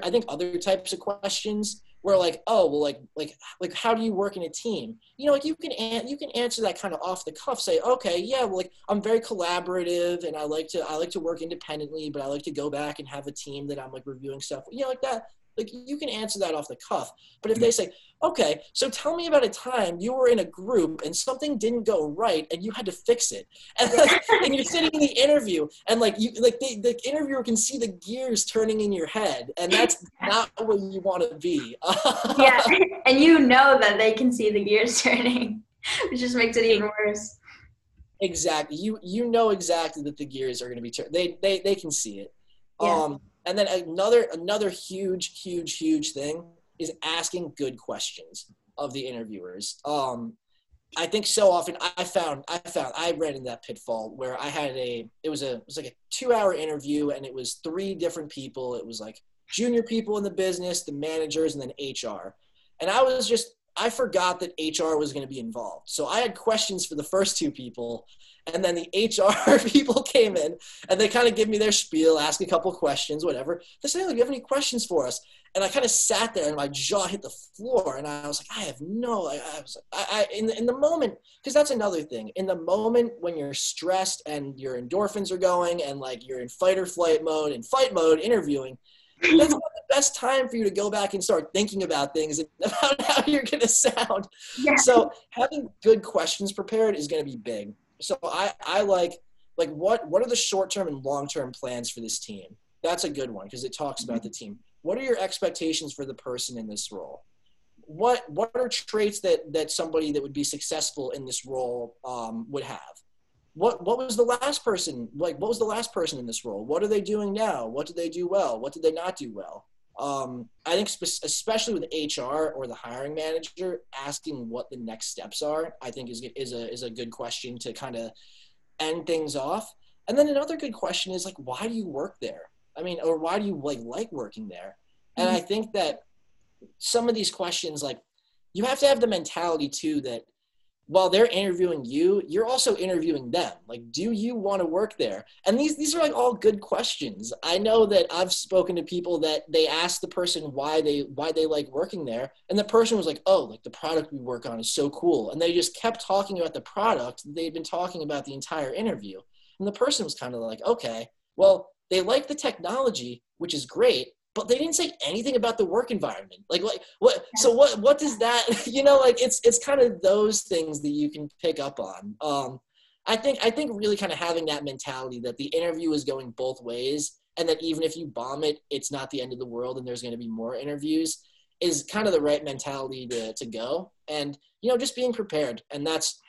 types of questions where like, oh, well, like how do you work in a team? You know, like you can answer that kind of off the cuff, say, okay, yeah, well, like I'm very collaborative and I like to work independently, but I like to go back and have a team that I'm like reviewing stuff. You know, like that, like you can answer that off the cuff. But if they say, okay, so tell me about a time you were in a group and something didn't go right and you had to fix it. And, like, and you're sitting in the interview and like the interviewer can see the gears turning in your head, and that's not where you want to be. Yeah, and you know that they can see the gears turning, which just makes it even worse. Exactly. You know exactly that the gears are going to be turned. They can see it. Yeah. And then another huge thing is asking good questions of the interviewers. I think so often I ran into that pitfall where I had it was like a 2-hour interview, and it was 3 different people. It was like junior people in the business, the managers, and then HR. And I forgot that HR was going to be involved. So I had questions for the first 2 people, and then the HR people came in and they kind of give me their spiel, ask a couple questions, whatever. They say, oh, do you have any questions for us? And I kind of sat there and my jaw hit the floor, and I was like, in the moment, because that's another thing. In the moment when you're stressed and your endorphins are going and like you're in fight or flight mode and fight mode interviewing, that's not the best time for you to go back and start thinking about things and about how you're going to sound. Yeah. So having good questions prepared is going to be big. So I like what are the short-term and long-term plans for this team? That's a good one, because it talks about the team. What are your expectations for the person in this role? What are traits that somebody that would be successful in this role would have? What was the last person in this role? What are they doing now? What did they do well? What did they not do well? I think especially with HR or the hiring manager, asking what the next steps are, I think is a good question to kind of end things off. And then another good question is like, why do you work there? I mean, or why do you like working there? And I think that some of these questions, like, you have to have the mentality too that while they're interviewing you, you're also interviewing them. Like, do you want to work there? And these are like all good questions. I know that I've spoken to people that they asked the person why they like working there, and the person was like, oh, like the product we work on is so cool. And they just kept talking about the product they'd been talking about the entire interview. And the person was kind of like, okay, well, they like the technology, which is great, but they didn't say anything about the work environment. Like what? So what does that, you know, like it's kind of those things that you can pick up on. I think really kind of having that mentality that the interview is going both ways, and that even if you bomb it, it's not the end of the world and there's going to be more interviews, is kind of the right mentality to go. And, you know, just being prepared. And that's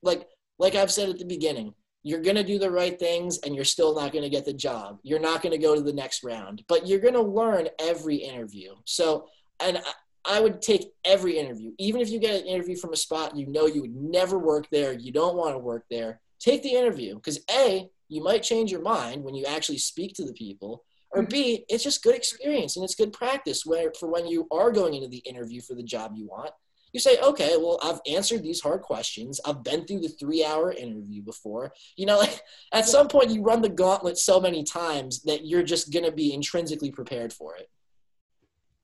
like I've said at the beginning, you're going to do the right things and you're still not going to get the job. You're not going to go to the next round, but you're going to learn every interview. So, and I would take every interview. Even if you get an interview from a spot you know you would never work there, you don't want to work there, take the interview, because A, you might change your mind when you actually speak to the people, or B, it's just good experience and it's good practice for when you are going into the interview for the job you want. You say, okay, well, I've answered these hard questions. I've been through the 3-hour interview before. You know, like at some point you run the gauntlet so many times that you're just going to be intrinsically prepared for it.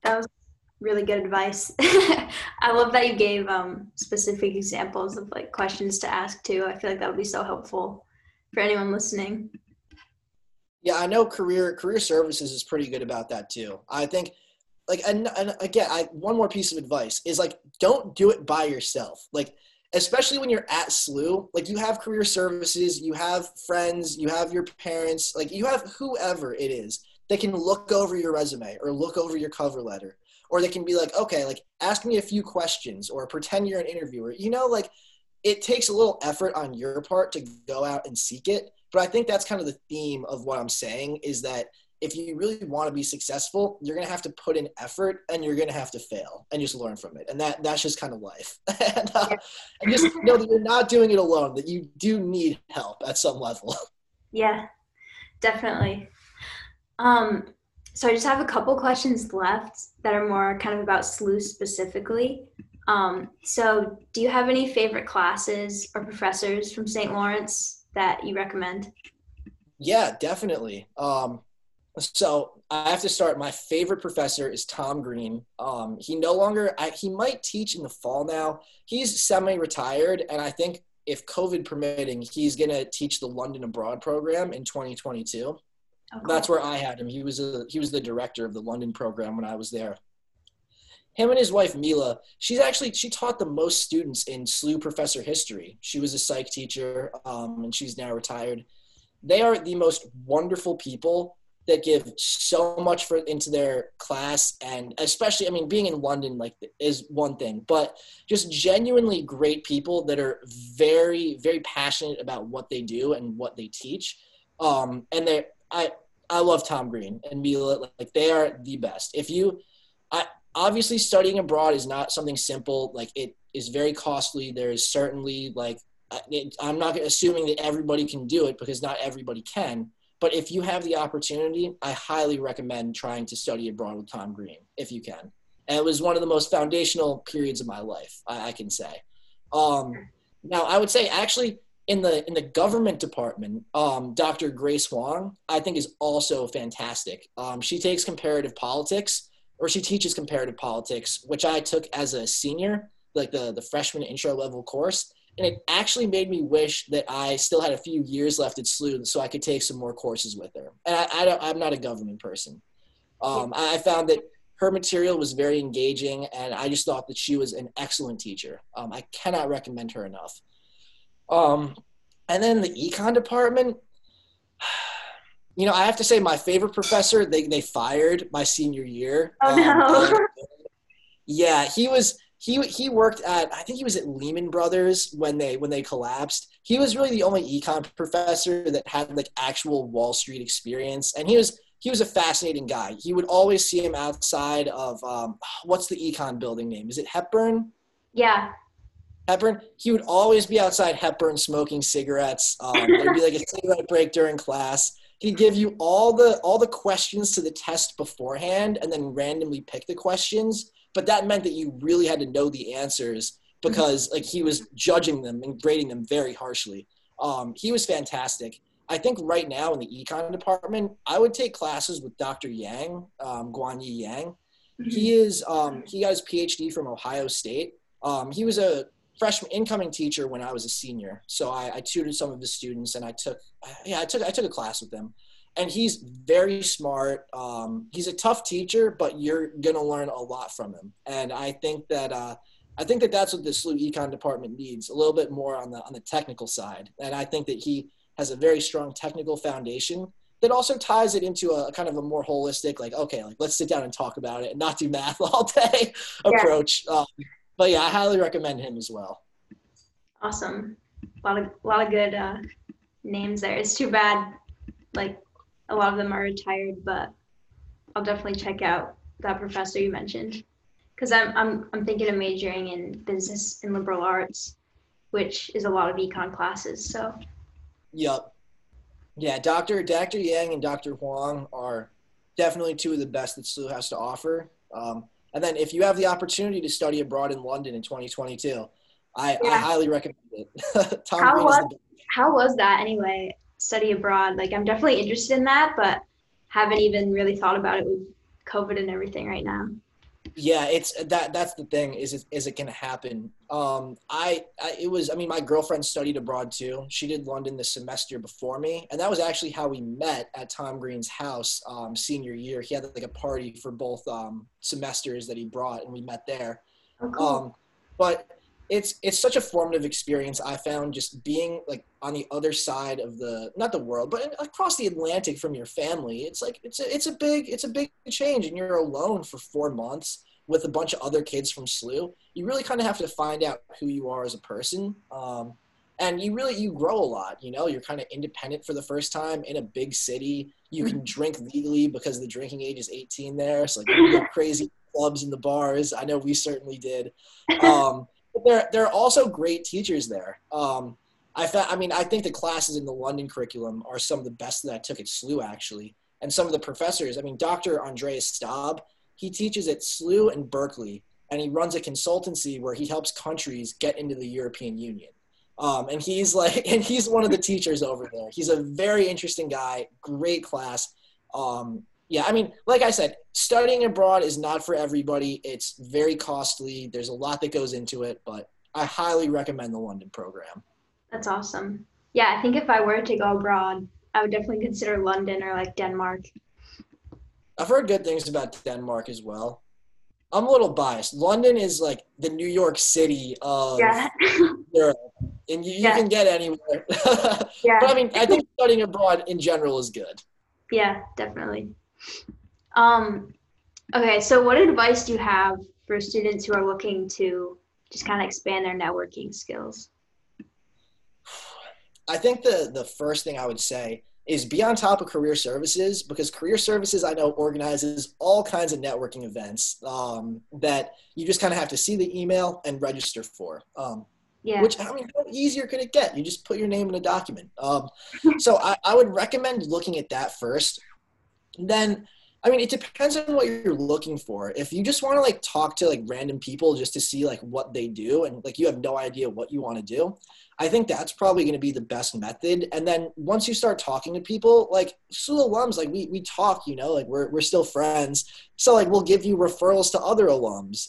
That was really good advice. I love that you gave specific examples of like questions to ask too. I feel like that would be so helpful for anyone listening. Yeah, I know career services is pretty good about that too. I think one more piece of advice is like, don't do it by yourself. Like, especially when you're at SLU, like you have career services, you have friends, you have your parents, like you have whoever it is that can look over your resume or look over your cover letter, or they can be like, okay, like ask me a few questions or pretend you're an interviewer, you know, like it takes a little effort on your part to go out and seek it. But I think that's kind of the theme of what I'm saying, is that if you really want to be successful, you're going to have to put in effort and you're going to have to fail and just learn from it. And that's just kind of life. And just know that you're not doing it alone, that you do need help at some level. Yeah, definitely. So I just have a couple questions left that are more kind of about SLU specifically. So do you have any favorite classes or professors from St. Lawrence that you recommend? Yeah, definitely. So I have to start. My favorite professor is Tom Green. He no longer, he might teach in the fall now. He's semi-retired, and I think if COVID permitting, he's going to teach the London Abroad program in 2022. Okay. That's where I had him. He was the director of the London program when I was there. Him and his wife, Mila, she taught the most students in SLU professor history. She was a psych teacher, and she's now retired. They are the most wonderful people that give so much into their class, and especially, I mean, being in London is one thing, but just genuinely great people that are very, very passionate about what they do and what they teach. And I love Tom Green and Mila. Like, they are the best. Obviously studying abroad is not something simple. Like, it is very costly. There is certainly I'm not assuming that everybody can do it, because not everybody can. But if you have the opportunity, I highly recommend trying to study abroad with Tom Green, if you can. And it was one of the most foundational periods of my life, I can say. Now, I would say, actually, in the government department, Dr. Grace Wong, I think, is also fantastic. She takes comparative politics, or she teaches comparative politics, which I took as a senior, like the freshman intro level course. And it actually made me wish that I still had a few years left at SLU so I could take some more courses with her. And I'm not a government person. I found that her material was very engaging, and I just thought that she was an excellent teacher. I cannot recommend her enough. And then the econ department, I have to say my favorite professor, they fired my senior year. Oh, no. Yeah, he was... He worked at, I think he was at Lehman Brothers when they collapsed. He was really the only econ professor that had actual Wall Street experience. And he was a fascinating guy. You would always see him outside of, what's the econ building name? Is it Hepburn? Yeah. Hepburn. He would always be outside Hepburn smoking cigarettes. There'd be a cigarette break during class. He'd give you all the questions to the test beforehand and then randomly pick the questions. But that meant that you really had to know the answers, because he was judging them and grading them very harshly. He was fantastic. I think right now in the econ department, I would take classes with Dr. Yang, Guanyi Yang. He got his PhD from Ohio State. He was a freshman incoming teacher when I was a senior. So I tutored some of his students, and I took a class with him. And he's very smart. He's a tough teacher, but you're going to learn a lot from him. And I think that that's what the SLU econ department needs, a little bit more on the technical side. And I think that he has a very strong technical foundation that also ties it into a kind of a more holistic, let's sit down and talk about it and not do math all day approach. Yeah. But yeah, I highly recommend him as well. Awesome. A lot of good names there. It's too bad, a lot of them are retired, but I'll definitely check out that professor you mentioned, because I'm thinking of majoring in business and liberal arts, which is a lot of econ classes. So. Yep. Yeah, Dr. Yang and Dr. Huang are definitely two of the best that SLU has to offer. And then if you have the opportunity to study abroad in London in 2022, I highly recommend it. How was that anyway? Study abroad, I'm definitely interested in that, but haven't even really thought about it with COVID and everything right now. Yeah, that's the thing, is it gonna happen? My girlfriend studied abroad too. She did London the semester before me, and that was actually how we met, at Tom Green's house senior year. He had a party for both semesters that he brought, and we met there. Oh, cool. But it's such a formative experience, I found, just being on the other side of not the world, but across the Atlantic from your family. It's a big change, and you're alone for 4 months. with a bunch of other kids from SLU, you really kind of have to find out who you are as a person. And you grow a lot, you know, you're kind of independent for the first time in a big city. You can drink legally because the drinking age is 18 there. So like, you go crazy clubs and the bars. I know we certainly did. But there are also great teachers there. I think the classes in the London curriculum are some of the best that I took at SLU actually. And some of the professors, I mean, Dr. Andreas Staub, he teaches at SLU and Berkeley, and he runs a consultancy where he helps countries get into the European Union. And he's one of the teachers over there. He's a very interesting guy, great class. Like I said, studying abroad is not for everybody. It's very costly. There's a lot that goes into it, but I highly recommend the London program. That's awesome. Yeah, I think if I were to go abroad, I would definitely consider London or like Denmark. I've heard good things about Denmark as well. I'm a little biased. London is like the New York City of Europe. And you can get anywhere. But I mean, I think studying abroad in general is good. Yeah, definitely. Okay, so what advice do you have for students who are looking to just kind of expand their networking skills? I think the first thing I would say is be on top of career services, because career services, I know, organizes all kinds of networking events that you just kind of have to see the email and register for. Which, I mean, how easier could it get? You just put your name in a document. So I would recommend looking at that first. Then, I mean, it depends on what you're looking for. If you just want to like talk to like random people just to see like what they do and like you have no idea what you want to do, I think that's probably going to be the best method. And then once you start talking to people, like SLU alums, like we talk, you know, like we're still friends. So like we'll give you referrals to other alums.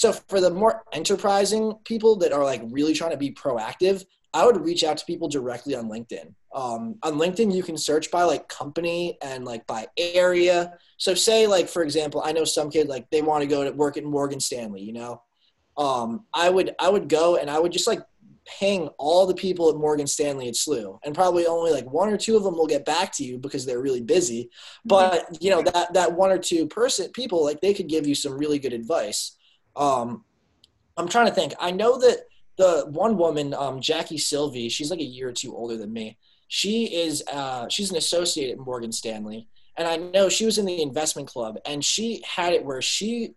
So for the more enterprising people that are like really trying to be proactive, I would reach out to people directly on LinkedIn. On LinkedIn, you can search by like company and like by area. So say like, for example, I know some kid, like they want to go to work at Morgan Stanley, you know, I would go and I would just like ping all the people at Morgan Stanley at SLU, and probably only like one or two of them will get back to you because they're really busy. But you know, that one or two people, like they could give you some really good advice. I'm trying to think. I know that the one woman, Jackie Sylvie, she's like a year or two older than me. She's an associate at Morgan Stanley. And I know she was in the investment club, and she had it where she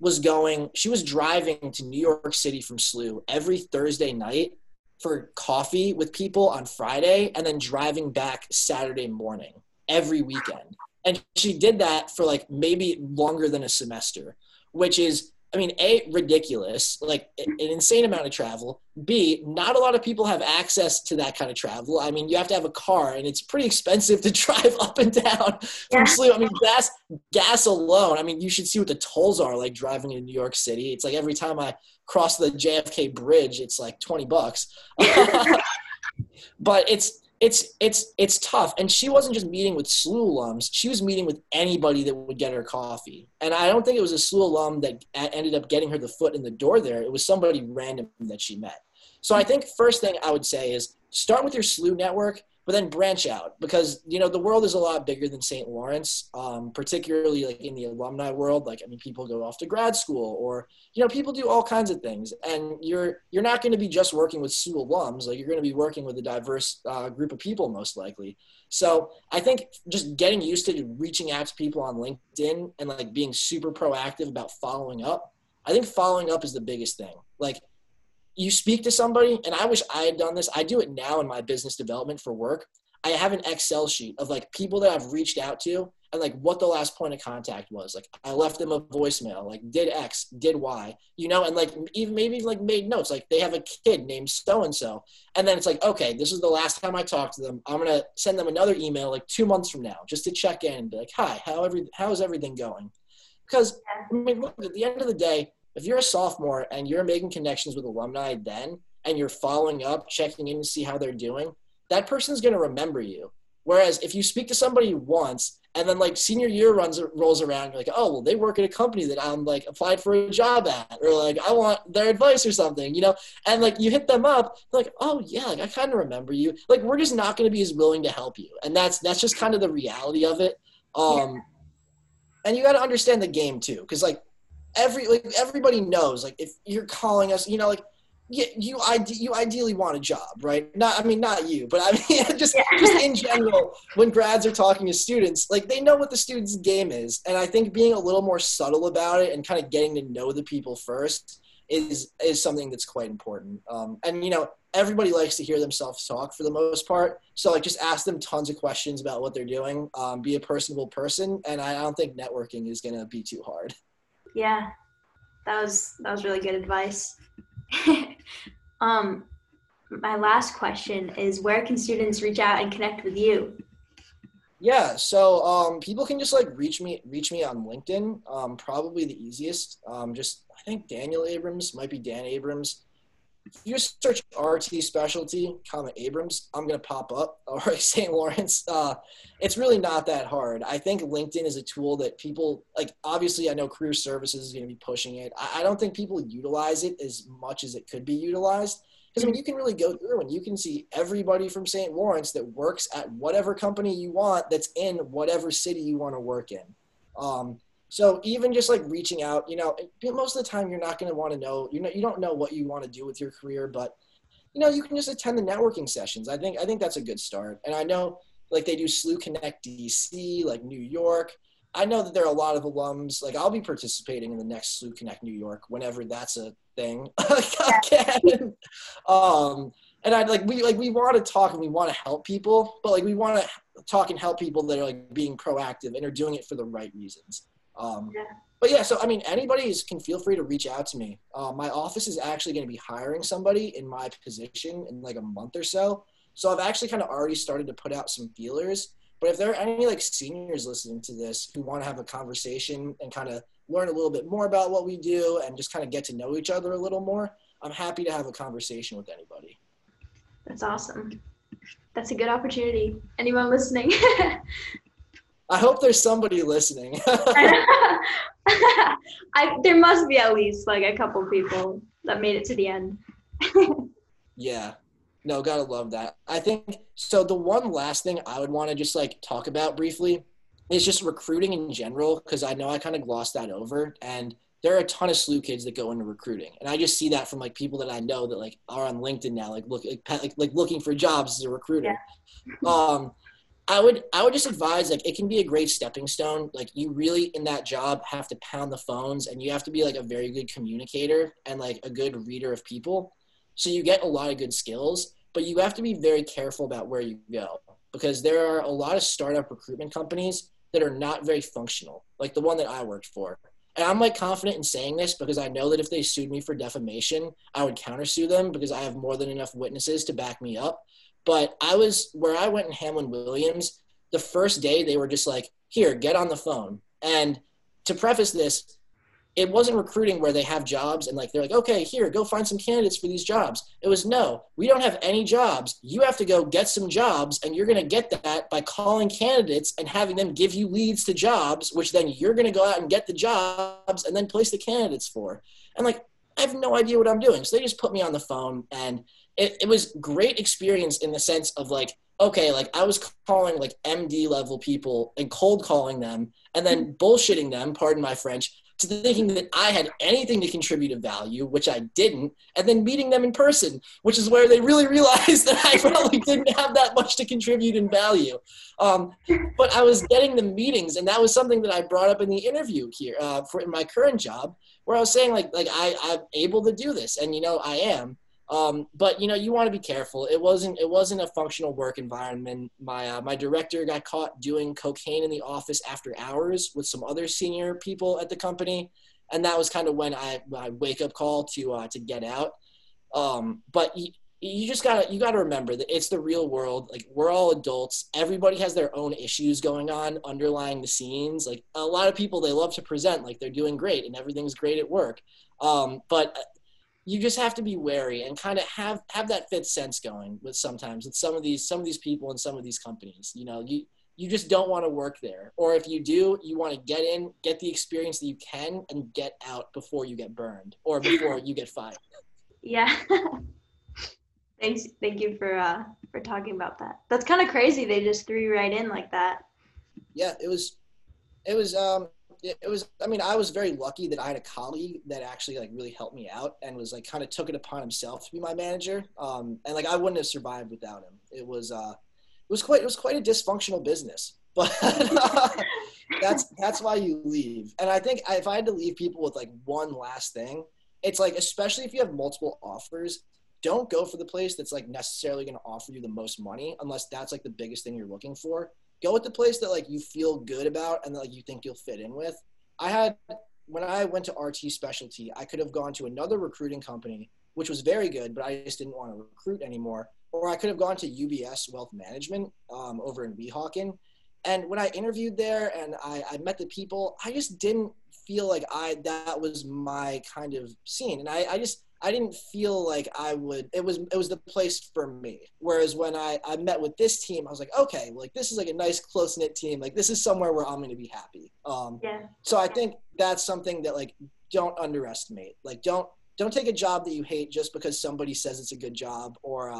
was driving to New York City from SLU every Thursday night for coffee with people on Friday, and then driving back Saturday morning every weekend. And she did that for like maybe longer than a semester, which is, I mean, A, ridiculous, like an insane amount of travel. B, not a lot of people have access to that kind of travel. I mean, you have to have a car, and it's pretty expensive to drive up and down from SLU. I mean, gas alone. I mean, you should see what the tolls are like driving in New York City. It's like every time I cross the JFK Bridge, it's like $20. But it's tough. And she wasn't just meeting with SLU alums. She was meeting with anybody that would get her coffee. And I don't think it was a SLU alum that ended up getting her the foot in the door there. It was somebody random that she met. So I think first thing I would say is start with your SLU network, but then branch out, because, you know, the world is a lot bigger than St. Lawrence, particularly like in the alumni world. Like, I mean, people go off to grad school, or, you know, people do all kinds of things, and you're not going to be just working with SLU alums. Like, you're going to be working with a diverse group of people, most likely. So I think just getting used to reaching out to people on LinkedIn and like being super proactive about following up. I think following up is the biggest thing. Like, you speak to somebody, and I wish I had done this. I do it now in my business development for work. I have an Excel sheet of like people that I've reached out to and like what the last point of contact was. Like, I left them a voicemail, like did X, did Y, you know, and like even maybe like made notes, like they have a kid named so-and-so. And then it's like, okay, this is the last time I talked to them. I'm going to send them another email like 2 months from now just to check in and be like, hi, how is everything going? Because I mean, look, at the end of the day, if you're a sophomore and you're making connections with alumni then, and you're following up, checking in to see how they're doing, that person's going to remember you. Whereas if you speak to somebody once and then like senior year rolls around, you're like, oh, well, they work at a company that I'm like applied for a job at, or like I want their advice or something, you know, and like you hit them up, like, oh yeah, like I kind of remember you. Like, we're just not going to be as willing to help you. And that's just kind of the reality of it. And you got to understand the game too, because like everybody knows, like if you're calling us, you know, like you ideally want a job, right? Not, I mean, not you, but I mean, just in general, when grads are talking to students, like they know what the student's game is. And I think being a little more subtle about it and kind of getting to know the people first is something that's quite important. And you know, everybody likes to hear themselves talk for the most part. So like just ask them tons of questions about what they're doing, be a personable person. And I don't think networking is going to be too hard. Yeah. That was really good advice. My last question is, where can students reach out and connect with you? Yeah, so people can just like reach me on LinkedIn, probably the easiest. Just I think Daniel Abrams, might be Dan Abrams. If you just search RT Specialty, Abrams, I'm going to pop up, or St. Lawrence. It's really not that hard. I think LinkedIn is a tool that people, like obviously I know Career Services is going to be pushing it. I don't think people utilize it as much as it could be utilized. Because I mean, you can really go through and you can see everybody from St. Lawrence that works at whatever company you want that's in whatever city you want to work in. So even just like reaching out, you know, most of the time you're not going to want to know, you know, you don't know what you want to do with your career, but you know, you can just attend the networking sessions. I think that's a good start. And I know like they do SLU Connect DC, like New York. I know that there are a lot of alums, like I'll be participating in the next SLU Connect New York, whenever that's a thing. And I'd we want to talk and we want to help people, but like we want to talk and help people that are like being proactive and are doing it for the right reasons. But yeah, so I mean, anybody can feel free to reach out to me. My office is actually going to be hiring somebody in my position in like a month or so. So I've actually kind of already started to put out some feelers, but if there are any like seniors listening to this who want to have a conversation and kind of learn a little bit more about what we do and just kind of get to know each other a little more, I'm happy to have a conversation with anybody. That's awesome. That's a good opportunity. Anyone listening? I hope there's somebody listening. There must be at least like a couple people that made it to the end. Yeah. No, gotta love that. I think, so the one last thing I would want to just like talk about briefly is just recruiting in general, because I know I kind of glossed that over, and there are a ton of SLU kids that go into recruiting. And I just see that from like people that I know that like are on LinkedIn now, like looking for jobs as a recruiter. Yeah. I would just advise, like, it can be a great stepping stone. Like, you really in that job have to pound the phones, and you have to be like a very good communicator and like a good reader of people. So you get a lot of good skills, but you have to be very careful about where you go, because there are a lot of startup recruitment companies that are not very functional, like the one that I worked for. And I'm like confident in saying this because I know that if they sued me for defamation, I would countersue them because I have more than enough witnesses to back me up. But where I went in Hamlin Williams, the first day they were just like, here, get on the phone. And to preface this, it wasn't recruiting where they have jobs and like, they're like, okay, here, go find some candidates for these jobs. It was, no, we don't have any jobs. You have to go get some jobs, and you're going to get that by calling candidates and having them give you leads to jobs, which then you're going to go out and get the jobs and then place the candidates for. And like, I have no idea what I'm doing. So they just put me on the phone, and it was great experience in the sense of like, okay, like I was calling like MD level people and cold calling them and then bullshitting them, pardon my French, to thinking that I had anything to contribute of value, which I didn't, and then meeting them in person, which is where they really realized that I probably didn't have that much to contribute in value. But I was getting the meetings, and that was something that I brought up in the interview here in my current job, where I was saying like I'm able to do this, and you know I am. But you know, you want to be careful. It wasn't a functional work environment. My director got caught doing cocaine in the office after hours with some other senior people at the company. And that was kind of when my wake up call to get out. But you just gotta remember that it's the real world. Like, we're all adults. Everybody has their own issues going on underlying the scenes. Like, a lot of people, they love to present like they're doing great and everything's great at work. But you just have to be wary and kind of have that fifth sense going with some of these people and some of these companies. You know, you just don't want to work there. Or if you do, you want to get in, get the experience that you can, and get out before you get burned or before you get fired. Yeah. Thanks. Thank you for talking about that. That's kind of crazy. They just threw you right in like that. Yeah, it was it was, I mean, I was very lucky that I had a colleague that actually like really helped me out and was like kind of took it upon himself to be my manager. And like, I wouldn't have survived without him. It was quite a dysfunctional business, but that's why you leave. And I think if I had to leave people with like one last thing, it's like, especially if you have multiple offers, don't go for the place that's like necessarily going to offer you the most money, unless that's like the biggest thing you're looking for. Go with the place that like you feel good about and that like you think you'll fit in with. When I went to RT Specialty, I could have gone to another recruiting company, which was very good, but I just didn't want to recruit anymore. Or I could have gone to UBS Wealth Management over in Weehawken. And when I interviewed there and I met the people, I just didn't feel like that was my kind of scene. And I didn't feel like it was the place for me. Whereas when I met with this team, I was like, okay, like this is like a nice close knit team. Like this is somewhere where I'm going to be happy. So I think that's something that like, don't underestimate. Like don't take a job that you hate just because somebody says it's a good job or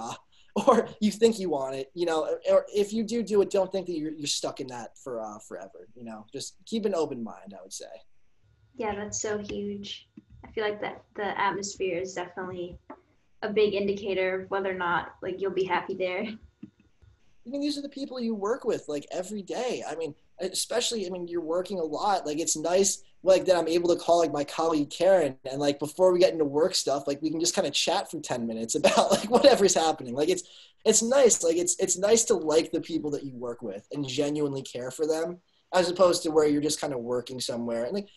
you think you want it, you know, or if you do it, don't think that you're stuck in that for forever, you know, just keep an open mind, I would say. Yeah, that's so huge. I feel like that the atmosphere is definitely a big indicator of whether or not like you'll be happy there. I mean, these are the people you work with like every day. I mean, especially, I mean, you're working a lot. Like it's nice like that I'm able to call like my colleague Karen and like before we get into work stuff, like we can just kind of chat for 10 minutes about like whatever's happening. Like it's nice. Like it's nice to like the people that you work with and genuinely care for them, as opposed to where you're just kind of working somewhere. And like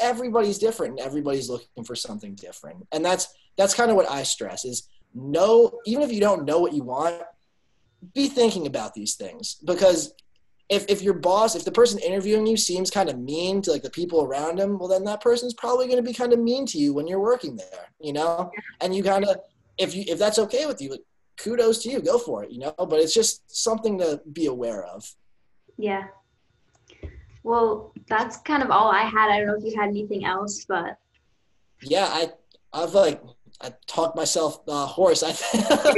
everybody's different and everybody's looking for something different. And that's kind of what I stress is know, even if you don't know what you want, be thinking about these things. Because if your boss, if the person interviewing you seems kind of mean to like the people around him, well then that person's probably going to be kind of mean to you when you're working there, you know? And you kind of, if that's okay with you, like, kudos to you, go for it, you know? But it's just something to be aware of. Yeah. Well, that's kind of all I had. I don't know if you had anything else, but. Yeah, I've like, I talked myself hoarse. I think.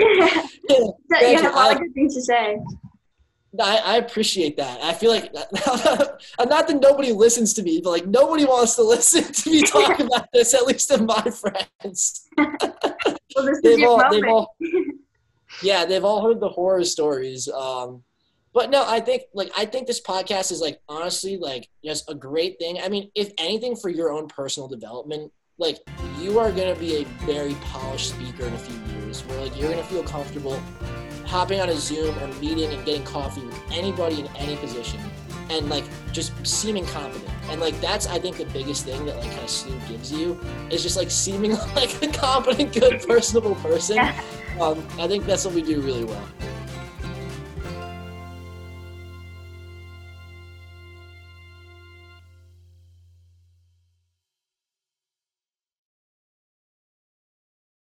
You have a lot of good things to say. I appreciate that. I feel like, not that nobody listens to me, but like nobody wants to listen to me talk about this, at least of my friends. Well, this is your moment. They've all heard the horror stories. But no, I think this podcast is like honestly like just a great thing. I mean, if anything for your own personal development, like you are gonna be a very polished speaker in a few years where like you're gonna feel comfortable hopping on a Zoom or meeting and getting coffee with anybody in any position and like just seeming competent. And like that's I think the biggest thing that like kind of Slew gives you is just like seeming like a competent, good, personable person. I think that's what we do really well.